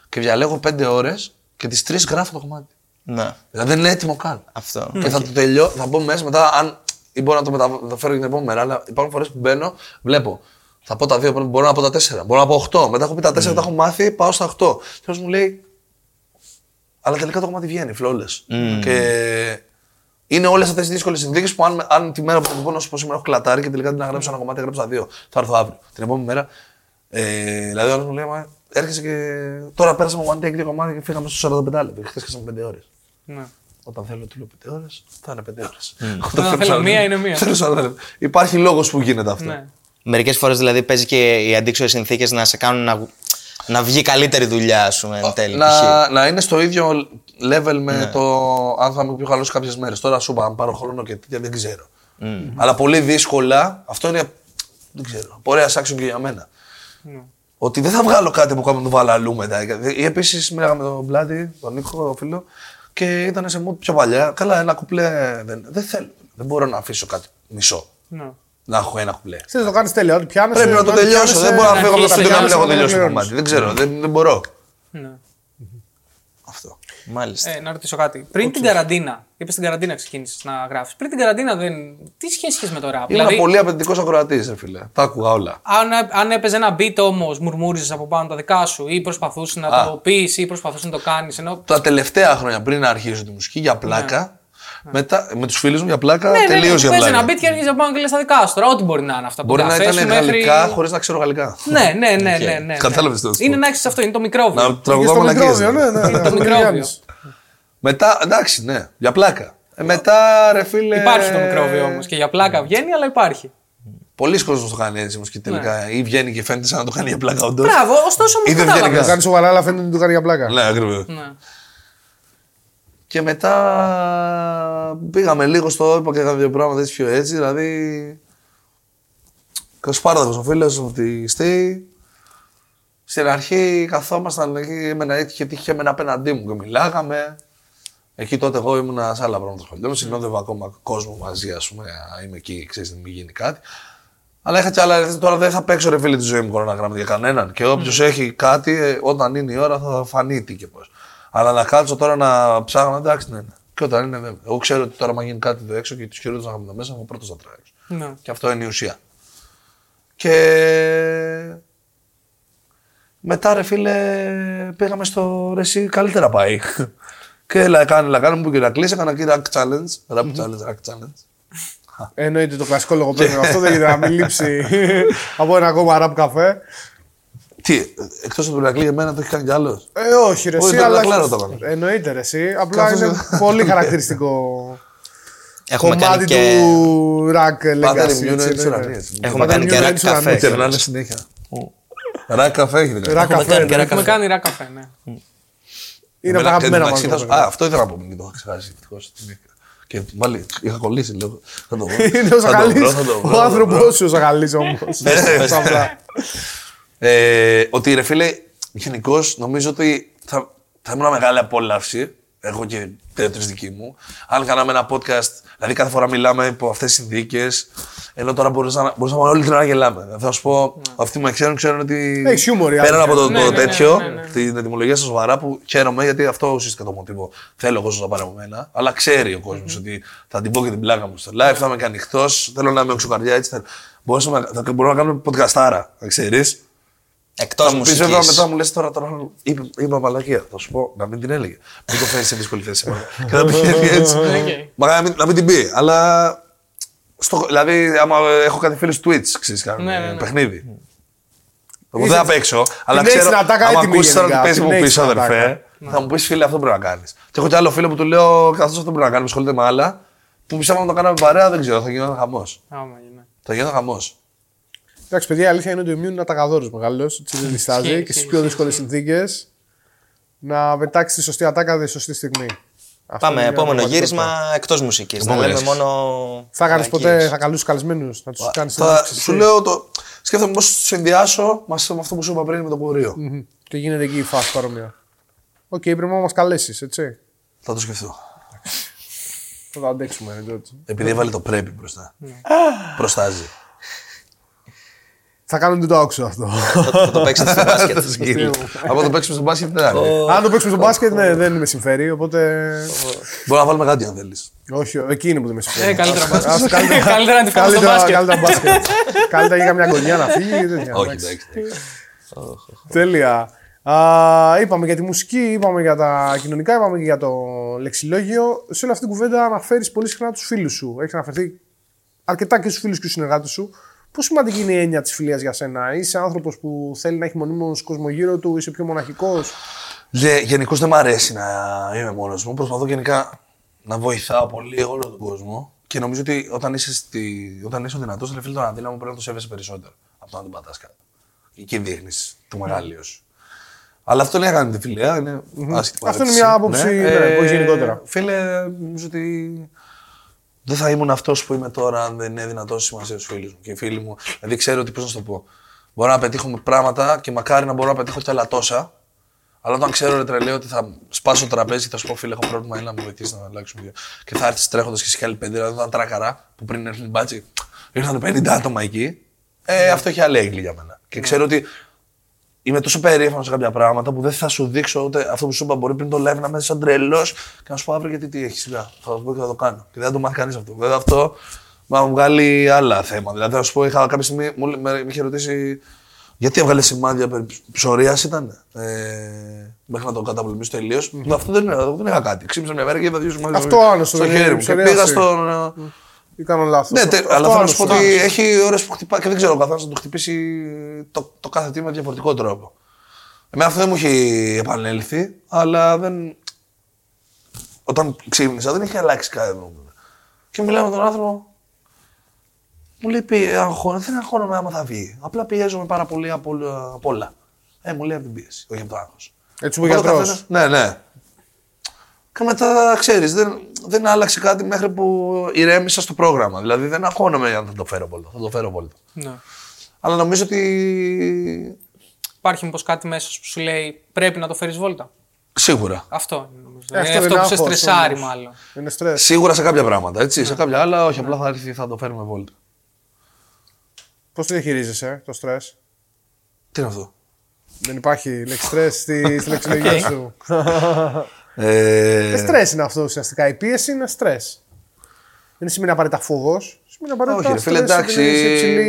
και διαλέγω 5 ώρες και τις 3 γράφω το κομμάτι. Ναι. Δηλαδή δεν είναι έτοιμο καν. Αυτό. Και θα το τελειώσω, θα μπω μέσα μετά, ή μπορώ να το μεταφέρω για την επόμενη μέρα, αλλά υπάρχουν φορές που μπαίνω, βλέπω Θα πω τα 2, μπορώ να πω τα 4, μπορώ να πω 8. Μετά έχω πει τα 4, τα έχω μάθει, πάω στα 8. Τέλος μου λέει, αλλά τελικά το κομμάτι βγαίνει, φλόλες. Και είναι όλες αυτές τις δύσκολες συνθήκες που αν τη μέρα που θα το πω να σου πω σήμερα έχω κλατάρει και τελικά την αγράψω ένα κομμάτι, γράψω τα 2. Θα έρθω αύριο. Την επόμενη μέρα. Δηλαδή, όλος μου λέει, μα έρχεσαι και. Τώρα πέρασαμε one take 2 κομμάτια και φύγαμε στους 45 λεπτά. Χθες χάσαμε 5 ώρες. Ναι. Όταν θέλω να 5 ώρες, θα είναι 5 ώρες. Όταν θέλω μία, είναι μία. Υπάρχει λόγος που γίνεται αυτό. Μερικές φορές δηλαδή παίζει και οι αντίξωες συνθήκες να σε κάνουν να βγει καλύτερη δουλειά σου εν τέλει. Να είναι στο ίδιο level με το αν θα είμαι πιο καλός κάποιες μέρες. Τώρα σου είπα, αν πάρω χρόνο και τέτοια δεν ξέρω. Αλλά πολύ δύσκολα, αυτό είναι. Δεν ξέρω. Πορεία action και για μένα. Ότι δεν θα βγάλω κάτι που κάνουμε το βαλαλού μετά. Επίσης, μίλαγα με τον Πλάτη, τον Νίκο, τον φίλο, και ήταν σε μου πιο παλιά. Καλά, ένα κουπλέ δεν θέλω. Δεν μπορώ να αφήσω κάτι μισό. Να έχω ένα κουπλέ. Θέλει να το κάνει τέλειο. Πρέπει να το τελειώσω. Δεν μπορώ να φύγω από το σπίτι να μην έχω τελειώσει το κομμάτι. Δεν ξέρω, δεν μπορώ. Αυτό. Μάλιστα. Να ρωτήσω κάτι. Πριν την καραντίνα, είπε στην καραντίνα ξεκίνησε να γράφει. Πριν την καραντίνα, τι σχέση είχε με το ράπ? Ήμουν πολύ απαιτητικό ακροατή, φίλε. Τα άκουγα όλα. Αν έπαιζε ένα beat όμω, μουρμούριζε από πάνω τα δικά σου ή προσπαθούσε να το πει ή προσπαθούσε να το κάνει. Τα τελευταία χρόνια πριν να αρχίσω τη μουσική για πλάκα. Μετά, με τους φίλους μου για πλάκα, τελείως για πλάκα. Παίζει ένα beat και αρχίζει να πάω και λες τα δικά σου. Τώρα, ό,τι μπορεί να είναι αυτά που μπορεί να ήταν γαλλικά χωρίς να ξέρω γαλλικά. Ναι. Κατάλαβες το. Είναι να έχεις αυτό, είναι το μικρόβιο. Να τραγουδάμε να καίσεις. Είναι το μικρόβιο. Μετά, εντάξει, ναι, για πλάκα. Μετά, ρε φίλε. Υπάρχει το μικρόβιο όμως και για πλάκα βγαίνει, αλλά υπάρχει. Πολλοί κόσμος το κάνει έτσι όμως και τελικά. Ή βγαίνει και φαίνεται σαν να το κάνει για πλάκα, όντως. Μπράβο, ωστόσο όμως δεν βγαίνει. Το κάνει σοβαρά, αλλά φαίνεται ότι το κάνει για πλάκα. Ναι, ακριβώς. Και μετά πήγαμε λίγο στο είπα και κάποια πράγματα έτσι πιο έτσι, δηλαδή Κασπάρδακος ο φίλος μου τη Στή. Στην αρχή καθόμασταν εκεί, είχε τύχει εμένα απέναντί μου και μιλάγαμε. Εκεί τότε εγώ ήμουνα σε άλλα πράγματα σχολείο, συνόδευα ακόμα κόσμο μαζί, ας πούμε, είμαι εκεί, ξέρεις, μην γίνει κάτι. Αλλά είχα και άλλα, τώρα δεν θα παίξω ρε φίλε τη ζωή μου κοροναγράμματα για κανέναν και όποιος έχει κάτι, όταν είναι η ώρα θα φανεί τι και πώς. Αλλά να κάτσω τώρα να ψάχνω, εντάξει, ναι. Και όταν είναι, βέβαια. Εγώ ξέρω ότι τώρα, αν γίνει κάτι εδώ έξω και τους χειρότερους να κάνουμε μέσα, εγώ πρώτος θα τρέξω. Ναι. Και αυτό είναι η ουσία. Και μετά, ρε φίλε, πήγαμε στο ρεσί, καλύτερα πάει. Και λακάνουμε που κυρακλείς, έκανα και rack challenge. Rap challenge, rack challenge. Εννοείται το κλασικό λογοπαίγνιο. Αυτό δεν γίνεται να μην λείψει από ένα ακόμα rap καφέ. Τι, εκτός από τον Ηρακλή, εμένα το έχει κάνει κι άλλος. Όχι, ρε εσύ, αλλά. Εννοείται, ρε εσύ. Απλά είναι πολύ χαρακτηριστικό κομμάτι του ρακ legacy. Έχουμε κάνει και ρακ καφέ. Τερνάνε συνέχεια. Ρακ καφέ έχει δηλαδή. Έχουμε κάνει ρακ καφέ, ναι. Είναι από τα αγαπημένα μας. Α, αυτό ήθελα να πω πριν, το είχα ξεχάσει. Και πάλι είχα κολλήσει λίγο. Είναι ο Ζαχαλής. Ο άνθρωπος ο Ζαχαλής όμως. Ότι ρε φίλε, γενικώς νομίζω ότι θα ήμουν μεγάλη απόλαυση, εγώ και τέτοιες δικοί μου, αν κάναμε ένα podcast, δηλαδή κάθε φορά μιλάμε υπό αυτές τις συνθήκες, ενώ τώρα μπορούσαμε όλη την ώρα να γελάμε. Θα σου πω, αυτοί που ξέρουν ότι πέραν από το τέτοιο, την ετυμολογία στα σοβαρά που χαίρομαι, γιατί αυτό ουσιαστικά το μοτίβο. Θέλω ο κόσμος να πάρει από μένα, αλλά ξέρει ο κόσμος ότι θα την πω και την πλάκα μου στο live, θα είμαι και ανοιχτός, θέλω να είμαι οξοκαρδιά, έτσι. Μπορούμε να κάνουμε podcastάρα, να ξέρεις. Εκτός μουσικής. Πίσω εδώ μετά μου λες τώρα είπε μαλακία. Θα σου πω να μην την έλεγε. Μην το φέρεις σε δύσκολη θέση. Και να πηγαίνει έτσι. Να μην την πει. Αλλά. Δηλαδή, άμα έχω κάτι φίλο Twitch, ξέρεις, κάνω παιχνίδι. Εγώ δεν θα παίξω, αλλά ξέρω. Αν ακούσεις τώρα ότι παίζει μου πίσω, αδερφέ, θα μου πεις φίλε αυτό πρέπει να κάνεις. Και έχω κι άλλο φίλο που του λέω καθώς αυτό πρέπει να κάνουμε, ασχολείται με άλλα. Που πιστεύω να το κάναμε παρέα, δεν ξέρω, θα γινόταν χαμός. Θα γινόταν χαμός. Εντάξει, παιδιά, η αλήθεια είναι ότι ο Immune είναι ατακαδόρος μεγάλος. Έτσι δεν διστάζει και στις πιο δύσκολες συνθήκες να πετάξει τη σωστή ατάκα τη σωστή στιγμή. Πάμε, επόμενο γύρισμα εκτός μουσικής. Να λέμε μόνο. Θα κάνει ποτέ, θα καλούς καλεσμένους, να τους κάνεις. Σου λέω, σκέφτομαι πώς τους συνδυάσω με αυτό που σου είπα πριν με το πορείο. Και γίνεται εκεί η φάση παρόμοια. Οκ, πρέπει να μας καλέσεις, έτσι. Θα το σκεφτώ. Θα το αντέξουμε. Επειδή έβαλε το πρέπει μπροστά. Προστάζει. Θα κάνουμε το άκουσα αυτό. Θα το παίξετε στο μπάσκετ. Από το παίξουμε στο μπάσκετ, ναι. Αν το παίξουμε στο μπάσκετ, ναι, δεν με συμφέρει, οπότε. Μπορεί να βάλουμε κάτι αν θέλεις. Όχι, εκείνη που δεν με συμφέρει. Καλύτερα μπάσκετ. Καλύτερα να φύγει. Καλύτερα μπάσκετ. Καλύτερα για μια γωνιά να φύγει. Όχι, εντάξει. Τέλεια. Είπαμε για τη μουσική, είπαμε για τα κοινωνικά, είπαμε και για το λεξιλόγιο. Σε όλη αυτή την κουβέντα αναφέρεις πολύ συχνά τους φίλους σου. Έχεις αναφερθεί αρκετά και στους φίλους και στους συνεργάτες σου. Πώς σημαντική είναι η έννοια της φιλίας για σένα? Είσαι άνθρωπος που θέλει να έχει μονίμως κόσμο γύρω του, είσαι πιο μοναχικός? Γενικώς δεν μ' αρέσει να είμαι μόνος μου. Προσπαθώ γενικά να βοηθάω πολύ όλο τον κόσμο και νομίζω ότι όταν είσαι δυνατός, φίλε, τον αδύναμο πρέπει να το σέβεσαι περισσότερο από το να τον πατάς κάτω. Εκεί δείχνεις το μεγάλο σου. Αλλά αυτό λέει να κάνει τη φιλία, είναι άσχετη παρέτηση. Αυτό είναι μια άποψη, ναι, γενικότερα. Φίλε, νομίζω ότι δεν θα ήμουν αυτός που είμαι τώρα αν δεν είναι δυνατός σημασία στους φίλους μου και οι φίλοι μου. Δηλαδή ξέρω ότι πώς να σου το πω. Μπορώ να πετύχω πράγματα και μακάρι να μπορώ να πετύχω κι άλλα τόσα. Αλλά όταν ξέρω, ρε τρελέ, ότι θα σπάσω το τραπέζι και θα σου πω: φίλε, έχω πρόβλημα, έλα να μου βοηθήσει να αλλάξουμε. Και θα έρθει τρέχοντας και σε άλλη πέντε. Δηλαδή ήταν τράκαρα που πριν έρθει η μπάτση, ήρθαν 50 άτομα εκεί. Αυτό έχει άλλη έγκλη για μένα. Και ξέρω ότι είμαι τόσο περήφανος σε κάποια πράγματα που δεν θα σου δείξω ούτε αυτό που σου είπα. Μπορεί πριν το live να είμαι σαν τρελός και να σου πω αύριο γιατί τι έχεις. Θα το πω και θα το κάνω. Και δεν θα το μάθει κανείς αυτό. Βέβαια αυτό θα μου βγάλει άλλα θέματα. Δηλαδή θα σου πω, είχα κάποια στιγμή, με είχε ρωτήσει γιατί έβγαλε σημάδια περί ψωρίας ήταν. Μέχρι να το καταπολεμήσω τελείως. Αυτό δεν είχα κάτι. Ξύπνησα μια μέρα και είδα δύο σημάδια στο χέρι μου. Και πήγα στον. Ή κάνω λάθος. Ναι, αλλά θα σου πω ότι έχει ώρες που χτυπάει και δεν ξέρω ο καθένας να το χτυπήσει το κάθε τι με διαφορετικό τρόπο. Εμένα αυτό δεν μου έχει επανέλθει, αλλά δεν. Όταν ξύπνησα δεν έχει αλλάξει κάτι. Και μιλάω με τον άνθρωπο. Μου λέει: δεν αγχώνομαι άμα θα βγει. Απλά πιέζομαι πάρα πολύ από όλα. Μου λέει από την πίεση, όχι από το άγχος. Έτσι που γιατρός. Ναι. Και μετά ξέρεις, δεν άλλαξε κάτι μέχρι που ηρέμησα στο πρόγραμμα. Δηλαδή δεν αγχώνομαι αν θα το φέρω πολύ. Ναι. Αλλά νομίζω ότι. Υπάρχει μήπως κάτι μέσα που σου λέει πρέπει να το φέρεις βόλτα. Σίγουρα. Αυτό νομίζω. Αυτό που σε στρεσάρει, μάλλον. Είναι στρες. Σίγουρα σε κάποια πράγματα. Έτσι, ναι. Σε κάποια άλλα, όχι, απλά θα έρθει, θα το φέρουμε βόλτα. Πώς το διαχειρίζεσαι το στρες? Τι είναι αυτό? Δεν υπάρχει λέξη στρες στη λεξιλογία σου. Στρες είναι αυτό ουσιαστικά. Η πίεση είναι στρες. Δεν σημαίνει απαραίτητα φόβος. Σημαίνει απαραίτητα στρες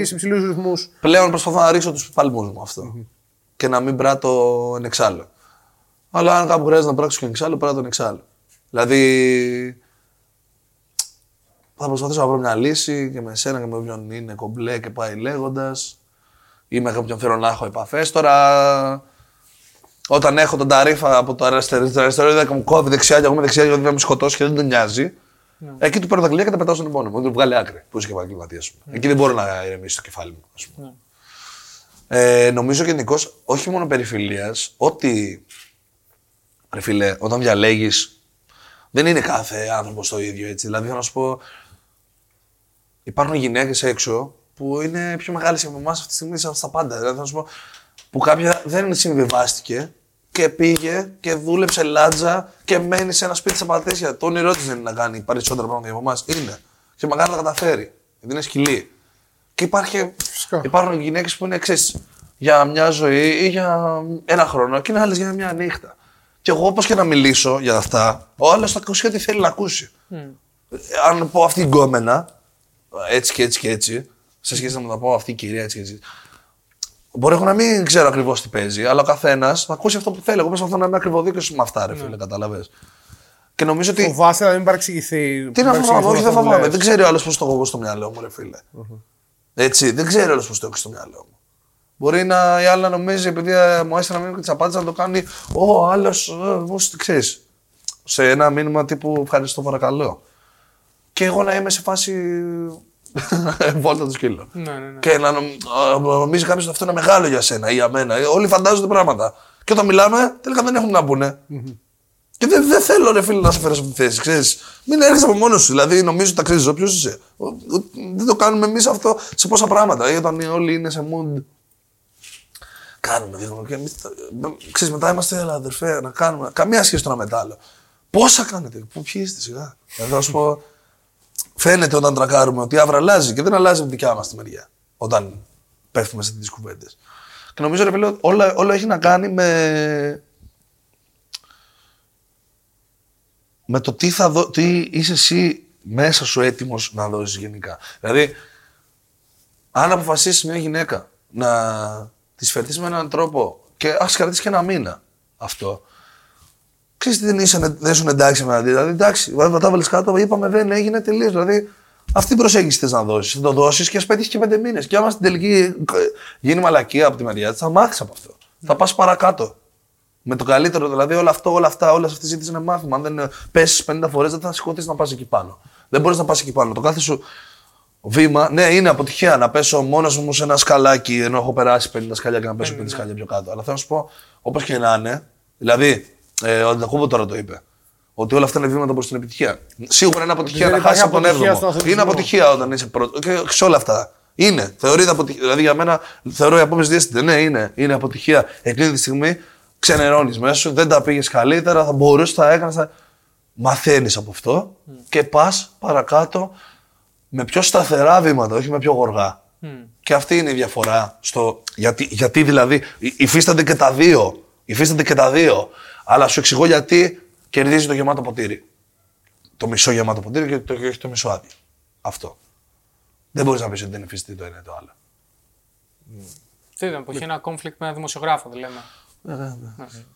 σε υψηλούς ρυθμούς. Πλέον προσπαθώ να ρίξω τους παλμούς μου αυτό. Και να μην πράττω εν εξάλλου. Αλλά αν κάπου χρειάζεται να πράξω και εν εξάλλου, πράττω εν εξάλλου. Δηλαδή. Θα προσπαθήσω να βρω μια λύση και με εσένα και με όποιον είναι κομπλέ και πάει λέγοντας. Ή με όποιον θέλω να έχω επαφές τώρα. Όταν έχω τον ταρίφα από το αριστερό, δεν μου κόβει δεξιά και εγώ είμαι δεξιά γιατί θα με σκοτώσει και δεν τον νοιάζει. Εκεί του παίρνω τα κλειδιά και τα πετάω στον επόμενο. Δεν του βγάλει άκρη που είσαι και επαγγελματία. Εκεί δεν μπορώ να ηρεμήσει το κεφάλι μου, ας πούμε. Νομίζω γενικώς, όχι μόνο περί φιλίας, ότι. Ρε φίλε, όταν διαλέγεις, δεν είναι κάθε άνθρωπος το ίδιο έτσι. Δηλαδή, θα σου πω. Υπάρχουν γυναίκες έξω που είναι πιο μεγάλες από εμάς αυτή τη στιγμή σαν στα πάντα. Δηλαδή, θα σου πω. Που κάποια δεν συμβιβάστηκε. Και πήγε και δούλεψε λάτζα και μένει σε ένα σπίτι στα Πατήσια. Το όνειρό της δεν είναι να κάνει περισσότερα πράγματα από εμάς. Είναι. Και μακάρι να τα καταφέρει. Δεν είναι σκυλή. Και υπάρχουν γυναίκες που είναι εξής. Για μια ζωή ή για ένα χρόνο. Και είναι άλλες για μια νύχτα. Και εγώ όπως και να μιλήσω για αυτά, ο άλλος θα ακούσει ό,τι θέλει να ακούσει. Αν πω αυτή η γκόμενα, έτσι και έτσι και έτσι, σε σχέση να μου τα πω αυτή η κυρία έτσι και έτσι. Μπορεί να μην ξέρω ακριβώς τι παίζει, αλλά ο καθένας θα ακούσει αυτό που θέλει. Εγώ προσπαθώ να είμαι ακριβοδίκαιος με αυτά, ρε φίλε, καταλαβαίνεις. Και νομίζω ότι. Φοβάσαι να μην παρεξηγηθεί. Τι να φοβάμαι, όχι, δεν φοβάμαι. Δεν ξέρει ο άλλος πώς το έχω στο μυαλό μου, ρε φίλε. Έτσι, δεν ξέρει ο άλλος πώς το έχω στο μυαλό μου. Μπορεί να η άλλη να νομίζει, επειδή μου έστειλε ένα μήνυμα και της απάντησα, να το κάνει. Ο άλλος, πώς ξέρεις. Σε ένα μήνυμα τύπου ευχαριστώ, παρακαλώ. Και εγώ να είμαι σε φάση. Βόλτα το σκύλο. Ναι. Και να νομίζει κάποιος ότι αυτό είναι μεγάλο για σένα ή για μένα. Όλοι φαντάζονται πράγματα. Και όταν μιλάμε, τελικά δεν έχουν να πούνε. Και δεν θέλω, ρε φίλε, να σε φέρω σε αυτή τη θέση. Ξέρεις. Μην έρχεσαι από μόνος σου. Δηλαδή, νομίζω ότι ξέρεις ποιος είσαι. Δεν το κάνουμε εμείς αυτό σε πόσα πράγματα. Όταν όλοι είναι σε mood. Κάνουμε, δείχνουμε. Ξέρεις, μετά είμαστε αδερφέ να κάνουμε. Καμία σχέση τώρα με τα άλλα. Πόσα κάνετε, πού πιέζετε σιγά. Θα σου πω. Φαίνεται όταν τρακάρουμε ότι αύριο αλλάζει και δεν αλλάζει από τη δικιά μας τη μεριά. Όταν πέφτουμε σε τέτοιες κουβέντες. Και νομίζω, ρε φίλε, όλο έχει να κάνει με το τι είσαι εσύ μέσα σου έτοιμος να δώσεις γενικά. Δηλαδή, αν αποφασίσεις μια γυναίκα να της φερθείς με έναν τρόπο και ας κρατήσεις και ένα μήνα αυτό, ξέρεις τι δεν ήσουν εντάξει με έναν αντί. Δηλαδή, εντάξει, τα βάλεις κάτω, είπαμε δεν έγινε τελείως. Δηλαδή, αυτή την προσέγγιση θες να δώσεις. Θα το δώσεις και ας πετύχεις και 5 μήνες. Και άμα στην τελική γίνει μαλακία από τη μεριά της, θα μάθεις από αυτό. Θα πας παρακάτω. Με το καλύτερο, δηλαδή όλες αυτές οι ζήτησεις είναι μάθημα. Αν δεν πέσεις 50 φορές, δεν θα σηκωθείς να πας εκεί πάνω. Δεν μπορείς να πας εκεί πάνω. Το κάθε σου βήμα, ναι, είναι αποτυχία να πέσω μόνος μου σε ένα σκαλάκι ενώ έχω περάσει 50 σκαλιά και να πέσω 50 σκαλιά πιο κάτω. Αλλά θέλω να σου πω, όπως και να είναι, δηλαδή ο Αντακούμπο τώρα το είπε, ότι όλα αυτά είναι βήματα προς την επιτυχία. Σίγουρα είναι αποτυχία να χάσεις από τον 7ο. Είναι αποτυχία όταν είσαι πρώτο. Και σε όλα αυτά. Είναι. Θεωρείται αποτυχία. Δηλαδή για μένα θεωρώ η απόψη διέστηται. Ναι, είναι αποτυχία. Εκείνη τη στιγμή ξενερώνεις μέσα σου, δεν τα πήγες καλύτερα, θα μπορούσες, θα έκανες. Μαθαίνεις από αυτό και πας παρακάτω με πιο σταθερά βήματα, όχι με πιο γοργά. Και αυτή είναι η διαφορά. Γιατί δηλαδή υφίστανται και τα δύο. Αλλά σου εξηγώ γιατί. Κερδίζει το γεμάτο ποτήρι. Το μισό γεμάτο ποτήρι και όχι το μισό άδειο. Αυτό. Δεν μπορείς να πεις ότι δεν υφίσταται το ένα ή το άλλο. Τι ήταν, που είχε ένα conflict με ένα δημοσιογράφο, λέμε. Ναι.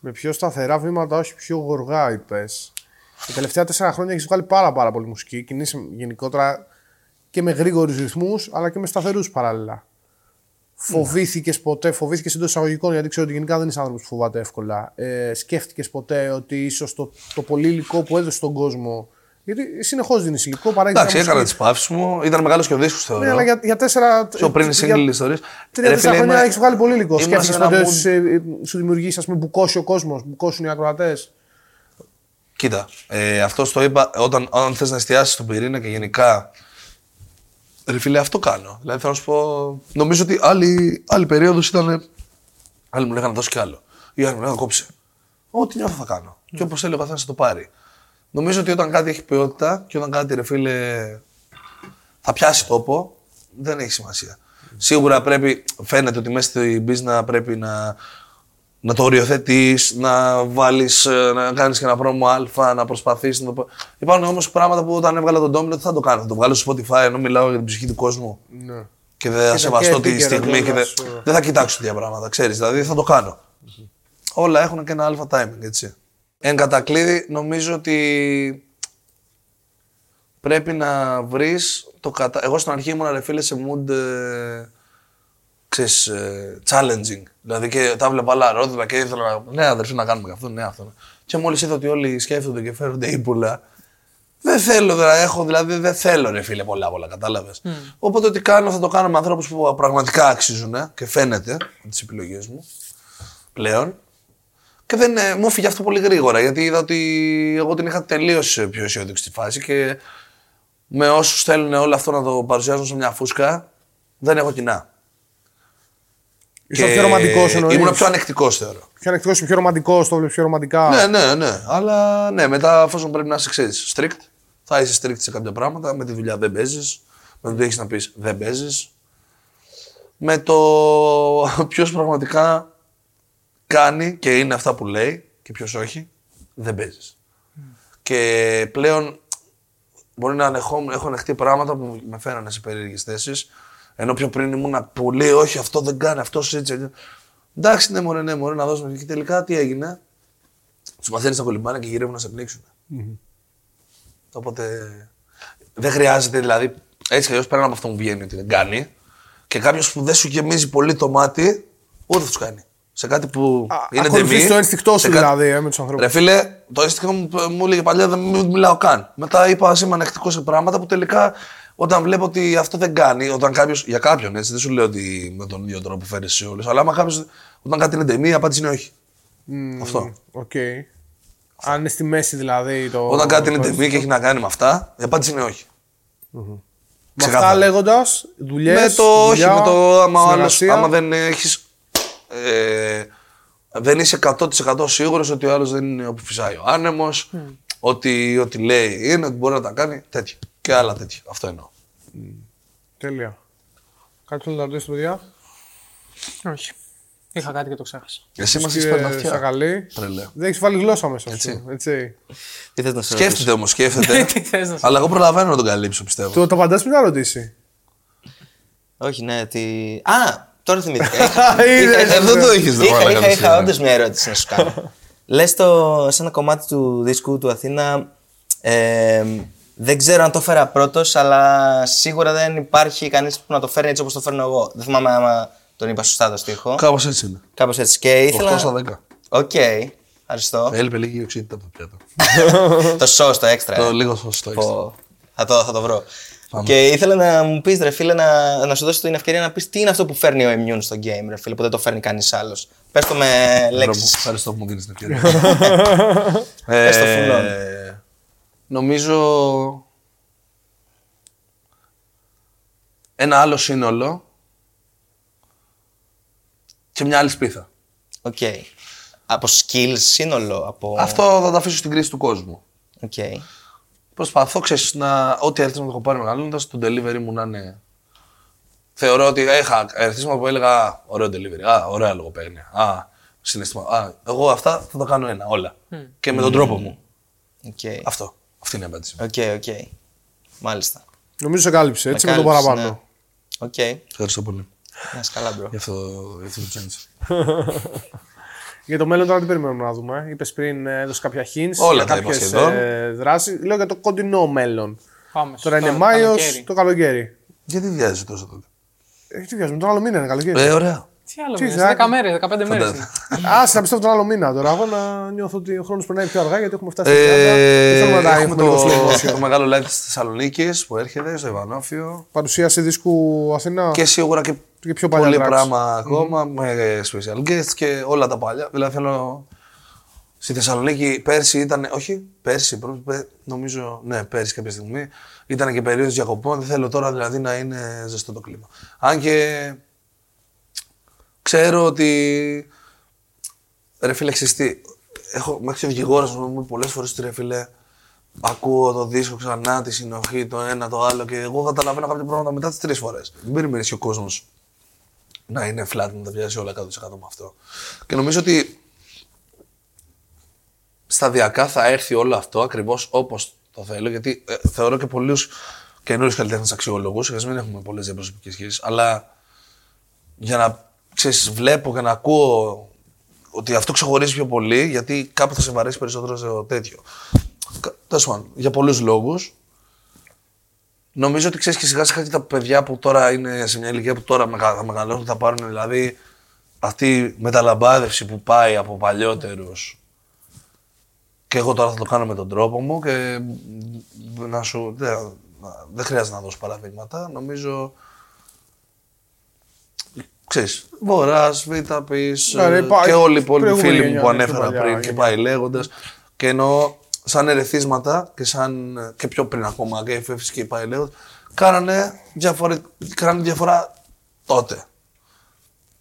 Με πιο σταθερά βήματα, όχι πιο γοργά, είπες. Τα τελευταία 4 χρόνια έχεις βγάλει πάρα πολύ μουσική. Κινείσαι γενικότερα και με γρήγορους ρυθμούς, αλλά και με σταθερούς παράλληλα. Φοβήθηκες ποτέ, εντός εισαγωγικών, γιατί ξέρω ότι γενικά δεν είσαι άνθρωπος που φοβάται εύκολα. Σκέφτηκες ποτέ ότι ίσως το πολύ υλικό που έδωσε στον κόσμο. Γιατί συνεχώς δίνεις υλικό, παράγεις. Εντάξει, έκανα τις παύσεις μου, ήταν μεγάλος και ο δίσκος θεωρώ. Ναι, αλλά για 4. Πιο πριν οι σύγκλινες ιστορίες. 3-4 χρόνια έχεις βγάλει πολύ υλικό. Σκέφτηκες ποτέ ότι σου δημιουργήσει, ας πούμε, μπουκώσει ο κόσμος, μπουκώσουν οι ακροατές. Κοίτα, αυτό το είπα όταν θες να εστιάσεις τον πυρήνα και γενικά. Ρε φίλε, αυτό κάνω. Δηλαδή, θέλω να σου πω. Νομίζω ότι άλλη περίοδος ήταν. Άλλοι μου λέγανε να δώσω κι άλλο. Ή άλλοι μου λέγανε να κόψε. Ό,τι νιώθω θα κάνω. Και όπως έλεγα, ο καθένας θα το πάρει. Νομίζω ότι όταν κάτι έχει ποιότητα και όταν κάτι, ρε φίλε, θα πιάσει τόπο, δεν έχει σημασία. Σίγουρα πρέπει. Φαίνεται ότι μέσα στην business πρέπει να το οριοθετείς, να κάνεις και ένα πρόμο αλφα, να προσπαθείς να το πω. Υπάρχουν όμως πράγματα που όταν έβγαλα τον Domino, τι θα το κάνω, θα το βγάλω στο Spotify ενώ μιλάω για την ψυχή του κόσμου. Ναι. Και δεν θα σεβαστώ τη στιγμή και δεν θα κοιτάξω τέτοια πράγματα, ξέρεις. Δηλαδή θα το κάνω. Όλα έχουν και ένα αλφα timing, έτσι. Εν κατακλείδη, νομίζω ότι πρέπει να βρεις το Εγώ στην αρχή ήμουν, ρε φίλε, σε mood. Ξέρεις, challenging. Δηλαδή και τα βλέπα άλλα ρόδινα και ήθελα ναι, αδερφή, να κάνουμε αυτό, ναι, αυτό. Και μόλις είδα ότι όλοι σκέφτονται και φέρονται ύπουλα, δεν θέλω να έχω, δηλαδή δεν θέλω, ρε φίλε, πολλά, κατάλαβες. Οπότε ό,τι κάνω θα το κάνω με ανθρώπους που πραγματικά αξίζουν και φαίνεται από τις επιλογές μου πλέον. Και δεν μου έφυγε αυτό πολύ γρήγορα, γιατί είδα ότι εγώ την είχα τελείως πιο αισιόδοξη τη φάση και με όσους θέλουν όλο αυτό να το παρουσιάζουν σε μια φούσκα, δεν έχω κοινά. Πιο ρομαντικός εννοείς. Ήμουν πιο ανεκτικός, θεωρώ. Πιο ανεκτικός και πιο ρομαντικός, το βλέπεις πιο ρομαντικά. Ναι. Αλλά ναι, μετά εφόσον πρέπει να είσαι, ξέρεις, strict. Θα είσαι strict σε κάποια πράγματα. Με τη δουλειά δεν παίζεις. Με το τι έχεις να πεις δεν παίζεις. Με το ποιος πραγματικά κάνει και είναι αυτά που λέει και ποιος όχι, δεν παίζεις. Και πλέον μπορεί να έχω ανεχτεί πράγματα που με φέρανε σε περίεργες θέσεις. Ενώ πιο πριν ήμουν πολύ, όχι αυτό δεν κάνει, αυτό έτσι. Εντάξει, ναι, μωρέ, να δώσουμε. Και τελικά τι έγινε. Τους μαθαίνεις να κολυμπάνε και γυρεύουν να σε πνίξουν. Οπότε. Δεν χρειάζεται δηλαδή. Έτσι κι αλλιώς πέραν από αυτό μου βγαίνει ότι δεν κάνει. Και κάποιος που δεν σου γεμίζει πολύ το μάτι, ούτε θα τους κάνει. Σε κάτι που είναι ντεμή. Ακολουθείς το ένστικτό σου δηλαδή με τους ανθρώπους. Ρε φίλε, το ένστικτό μου έλεγε παλιά δεν μιλάω καν. Μετά είπα είμαι ανεκτικό σε πράγματα που τελικά. Όταν βλέπω ότι αυτό δεν κάνει, όταν κάποιος, για κάποιον έτσι, δεν σου λέω ότι με τον ίδιο τρόπο φέρεις σε όλους, αλλά άμα κάποιος, όταν κάτι είναι ντεμή, η απάντηση είναι όχι. Αυτό. Okay. Αν είναι στη μέση δηλαδή το. Όταν κάτι είναι ντεμή και έχει να κάνει με αυτά, η απάντηση είναι όχι. Με αυτά λέγοντας, δουλειές. Με το όχι, με το άμα δεν έχεις. Δεν είσαι 100% σίγουρος ότι ο άλλος δεν είναι όπου φυσάει ο άνεμος, ότι ό,τι λέει είναι, ότι μπορεί να τα κάνει, τέτοια. Και άλλα τέτοια. Αυτό εννοώ. Τέλεια. Κάτι θέλω να ρωτήσω, παιδιά. Όχι. Είχα κάτι και το ξέχασα. Εσύ μας έχεις πανταχτιά. Σαγαλή. Δεν έχεις βάλει γλώσσα μέσα σου. Έτσι. Τι θες να σε ρωτήσω. Σκέφτεται όμως, σκέφτεται. Αλλά εγώ προλαβαίνω να τον καλύψω, πιστεύω. Το παντάς πριν να ρωτήσει. Όχι, ναι, τι. Α, τώρα θυμήθηκα. Αυτό το είχες δει. Είχα όντως μια ερώτηση να σου κάνω. Λες σε ένα κομμάτι του δίσκου του Αθήνα. Δεν ξέρω αν το έφερα πρώτος, αλλά σίγουρα δεν υπάρχει κανείς που να το φέρνει έτσι όπως το φέρνω εγώ. Δεν θυμάμαι άμα τον είπα σωστά το στίχο. Κάπως έτσι είναι. Κάπως έτσι. Και ήθελα. 8 στα 10. Οκ. Ευχαριστώ. Έλειπε λίγη οξύτητα από το πιάτο. Το σως, το έξτρα. Το λίγο σως, το έξτρα. Θα το βρω. Πάμε. Και ήθελα να μου πεις, ρε φίλε, να σου δώσω την ευκαιρία να πεις τι είναι αυτό που φέρνει ο Immune στο game, ρε φίλε, που δεν το φέρνει κανείς άλλος. Πες το με λέξεις. Ευχαριστώ που μου δίνεις την ευκαιρία. Πες το φουλόν. Νομίζω ένα άλλο σύνολο και μια άλλη σπίθα. Οκ. Okay. Από skills σύνολο, από... Αυτό θα το αφήσω στην κρίση του κόσμου. Οκ. Okay. Προσπαθώ, ξέρεις, ό,τι ερεθίσματα έχω πάρει μεγαλώνοντας, το delivery μου να είναι... Θεωρώ ότι είχα ερεθίσματα που έλεγα «Α, ωραίο delivery, α, ωραία λογοπαίγνια, α, συναισθήμα, α». Εγώ αυτά θα τα κάνω ένα, όλα. Mm. Και με τον τρόπο μου. Okay. Αυτό. Αυτή είναι η απάντηση. Οκ. Μάλιστα. Νομίζω σε κάλυψε, έτσι, με το παραπάνω. Οκ. Ναι. Okay. Ευχαριστώ πολύ. Να είσαι καλά, μπρο. Γι' αυτό το τσέντς. Για το μέλλον τώρα τι περιμένουμε να δούμε. Είπες πριν, έδωσε κάποια hints. Όλα τα είπα σχεδόν. Λέω για το κοντινό μέλλον. Πάμε. Τώρα είναι Μάιος, το καλοκαίρι. Γιατί βιάζεσαι τόσο τότε? Τι βιάζουμε, τον άλλο μήνα είναι καλοκαίρι. Ωραία. Τι άλλο μήνα, 10 μέρες, 15 μέρες. Άσε να πιστεύω τον άλλο μήνα τώρα. Εγώ να νιώθω ότι ο χρόνος περνάει πιο αργά γιατί έχουμε φτάσει στην Ελλάδα. Έχουμε το μεγάλο live της Θεσσαλονίκης που έρχεται στο Ιβανόφιο. Παρουσίαση δίσκου Αθηνά. Και σίγουρα και πιο παλιά. Πολύ πράγμα ακόμα με special guests και όλα τα παλιά. Δηλαδή θέλω. Στη Θεσσαλονίκη πέρσι ήταν. Όχι, πέρσι, νομίζω. Ναι, πέρσι κάποια στιγμή. Ήταν και περίοδος διακοπών. Δεν θέλω τώρα δηλαδή να είναι ζεστό το κλίμα. Αν και. Ξέρω ότι. Ρε φίλε, ξυστή. Έχω μέχρι και ο δικηγόρος μου πει πολλές φορές ότι ρε φίλε, ακούω το δίσκο ξανά, τη συνοχή, το ένα, το άλλο και εγώ καταλαβαίνω κάποια πράγματα μετά τις 3 φορές. Μην περιμένεις και ο κόσμος να είναι flat, να τα πιάσει όλα 100% με αυτό. Και νομίζω ότι σταδιακά θα έρθει όλο αυτό ακριβώς όπως το θέλω, γιατί θεωρώ και πολλούς καινούριους καλλιτέχνες αξιόλογους, γιατί μην έχουμε πολλές διαπροσωπικές σχέσεις, αλλά για να. Ξέρεις, βλέπω και να ακούω ότι αυτό ξεχωρίζει πιο πολύ, γιατί κάπου θα σε βαρέσει περισσότερο σε τέτοιο. Τέλος πάντων, για πολλούς λόγους. Νομίζω ότι ξέρεις και σιγά σιγά και τα παιδιά που τώρα είναι σε μια ηλικία που τώρα θα μεγαλώσουν, θα πάρουν δηλαδή αυτή η μεταλαμπάδευση που πάει από παλιότερους. Και εγώ τώρα θα το κάνω με τον τρόπο μου και να σου. Δεν χρειάζεται να δώσω παραδείγματα. Νομίζω. Ξέρεις, Βοράς, Βίταπης και όλοι οι υπόλοιποι φίλοι μου που ανέφερα πριν και πάει λέγοντας. Και εννοώ σαν ερεθίσματα και πιο πριν ακόμα και FF και πάει λέγοντας, κάνανε διαφορά τότε.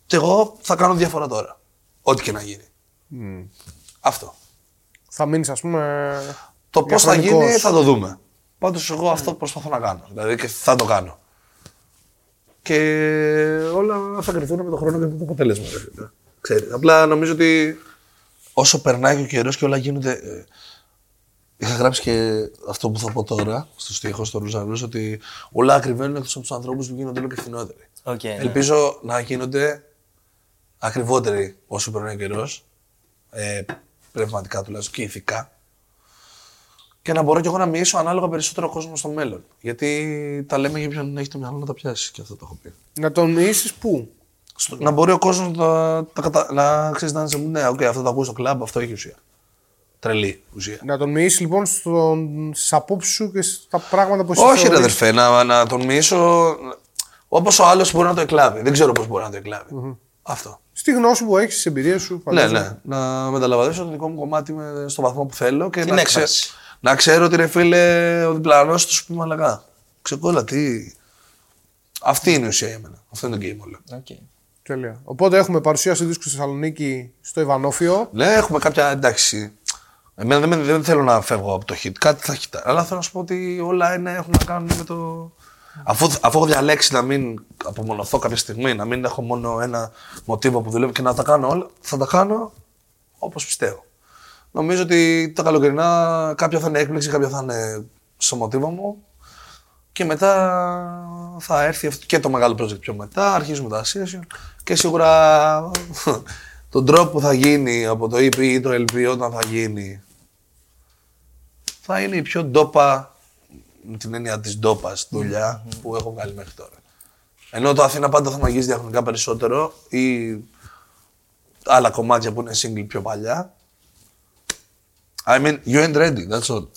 Και εγώ θα κάνω διαφορά τώρα. Ό,τι και να γίνει. Αυτό. Θα μείνεις ας πούμε. Το πώς θα γίνει θα το δούμε. Πάντως εγώ αυτό προσπαθώ να κάνω. Δηλαδή και θα το κάνω. Και όλα θα κρυφθούν με τον χρόνο και με το αποτέλεσμα. Ξέρετε. Απλά νομίζω ότι όσο περνάει ο καιρός και όλα γίνονται. Είχα γράψει και αυτό που θα πω τώρα στο στίχο, στο Ρουζαβρίο, ότι όλα ακριβένουν εκτός από τους ανθρώπους που γίνονται όλο και φθηνότεροι. Okay, ελπίζω να γίνονται ακριβότεροι όσο περνάει ο καιρός, πνευματικά τουλάχιστον και ηθικά. Και να μπορώ κι εγώ να μοιήσω ανάλογα περισσότερο κόσμο στο μέλλον. Γιατί τα λέμε για ποιον έχει το μυαλό να τα πιάσει, και αυτό το έχω πει. Να τον μοιήσεις πού? Να μπορεί ο κόσμος να ξέρει να είναι σε ναι, okay, αυτό το ακούω στο κλαμπ, αυτό έχει ουσία. Τρελή ουσία. Να τον μοιήσεις λοιπόν στις απόψεις σου και στα πράγματα που εσύ. Όχι, ρε αδερφέ, να τον μοιήσω όπως ο άλλος μπορεί να το εκλάβει. Δεν ξέρω πώς μπορεί να το εκλάβει. Αυτό. Στη γνώση που έχεις, στις εμπειρίες σου. Φαντάζομαι. Ναι. Να μεταλαμπαδεύσω το δικό μου κομμάτι στον βαθμό που θέλω και να ξέρω. Να ξέρω ότι ρε φίλε, ο διπλανός του σου πει μαλακά. Ξεκόλα, τι. Αυτή είναι η ουσία για μένα. Αυτό είναι το game όλο. Okay. Τέλεια. Οπότε έχουμε παρουσίαση δίσκου στη Θεσσαλονίκη στο Ιβανόφιο. Ναι, έχουμε κάποια. Εντάξει. Εμένα δεν θέλω να φεύγω από το hit. Κάτι θα κοιτάω. Αλλά θέλω να σου πω ότι όλα έχουν να κάνουν με το. Αφού έχω διαλέξει να μην απομονωθώ κάποια στιγμή, να μην έχω μόνο ένα μοτίβο που δουλεύει και να τα κάνω όλα, θα τα κάνω όπως πιστεύω. Νομίζω ότι τα καλοκαιρινά κάποια θα είναι έκπληξη, κάποια θα είναι στο μοτίβο μου. Και μετά θα έρθει και το μεγάλο project πιο μετά, αρχίζουμε τα session και σίγουρα τον τρόπο που θα γίνει από το EP ή το LP όταν θα γίνει θα είναι η πιο ντόπα, με την έννοια της ντόπας δουλειά που έχω βγάλει μέχρι τώρα. Ενώ το Αθήνα πάντα θα με αγγίζει διαχρονικά περισσότερο ή άλλα κομμάτια που είναι single πιο παλιά. I mean, you ain't ready, that's all.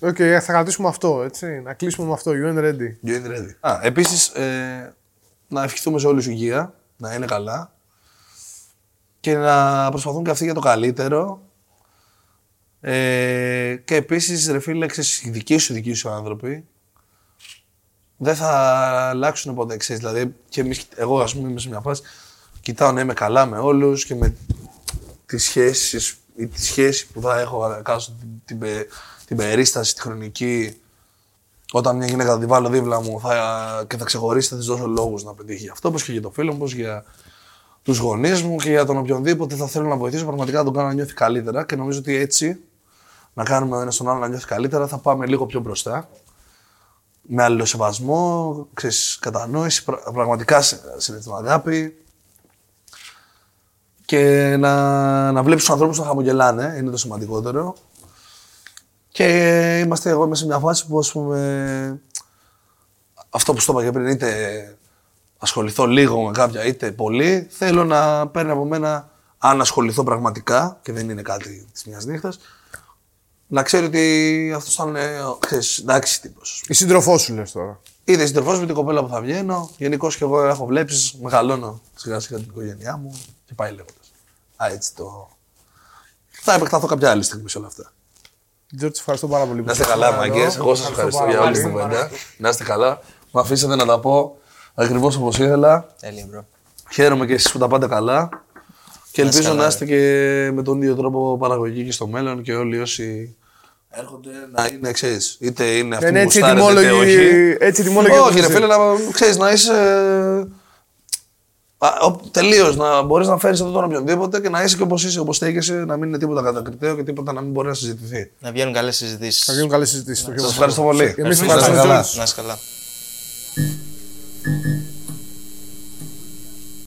Okay, θα κρατήσουμε αυτό, έτσι. Να κλείσουμε με αυτό, you ain't ready. You ain't ready. Επίσης, να ευχηθούμε σε όλους υγεία, να είναι καλά και να προσπαθούν και αυτοί για το καλύτερο. Και επίσης, ρε φίλε, ξέρεις, οι δικοί σου άνθρωποι δεν θα αλλάξουν ποτέ, ξέρεις. Δηλαδή, και εμείς, εγώ, ας πούμε, είμαι σε μια φάση, κοιτάω να είμαι καλά με όλους και με τις σχέσεις. Ή τη σχέση που θα έχω, κάσω την περίσταση, τη χρονική. Όταν μια γυναίκα θα τη βάλω δίπλα μου και θα ξεχωρίσει, θα της δώσω λόγους να πετύχει αυτό. Όπως και για το φίλο μου, όπως για τους γονείς μου και για τον οποιονδήποτε θα θέλω να βοηθήσω. Πραγματικά να τον κάνω να νιώθει καλύτερα και νομίζω ότι έτσι, να κάνουμε ο ένας τον άλλο να νιώθει καλύτερα, θα πάμε λίγο πιο μπροστά. Με αλληλοσεβασμό, ξέρεις, κατανόηση, πραγματικά συνεχή αγάπη. Και να βλέπεις τους ανθρώπους να χαμογελάνε, είναι το σημαντικότερο. Και εγώ είμαι σε μια φάση που, ας πούμε, αυτό που σου είπα και πριν, είτε ασχοληθώ λίγο με κάποια, είτε πολύ, θέλω να παίρνει από μένα, αν ασχοληθώ πραγματικά, και δεν είναι κάτι της μιας νύχτας, να ξέρει ότι αυτός θα είναι, ξέρεις, εντάξει τύπος. Η σύντροφός σου λες τώρα. Είτε η σύντροφός με την κοπέλα που θα βγαίνω, γενικώς και εγώ έχω βλέψεις, μεγαλώνω σιγά σιγά την οικογένειά μου. Και πάει λέγοντας. Έτσι το. Θα επεκταθώ κάποια άλλη στιγμή σε όλα αυτά. Γιώργη, ευχαριστώ πάρα πολύ. Να είστε καλά, μαγκές. Εγώ σας ευχαριστώ για όλη την κουβέντα. Να είστε καλά. Μου αφήσατε να τα πω ακριβώς όπως ήθελα. Τέλεια, μπρο. Χαίρομαι και εσείς που τα πάτε καλά. Και ελπίζω να είστε και με τον ίδιο τρόπο παραγωγή και στο μέλλον και όλοι όσοι έρχονται να είναι, ξέρεις, είτε είναι αυτοί που γουστάρετε είτε όχι. Έτσι τιμόλογοι. Όχι, ρε φίλε, να είσαι. Τελείως, να μπορείς να φέρεις εδώ τον οποιονδήποτε και να είσαι και όπως είσαι, όπως στέκεσαι, να μην είναι τίποτα κατακριτέο και τίποτα να μην μπορεί να συζητηθεί. Να βγαίνουν καλές συζητήσεις. Σας ευχαριστώ πολύ. Εμείς ευχαριστούμε. Να είσαι καλά.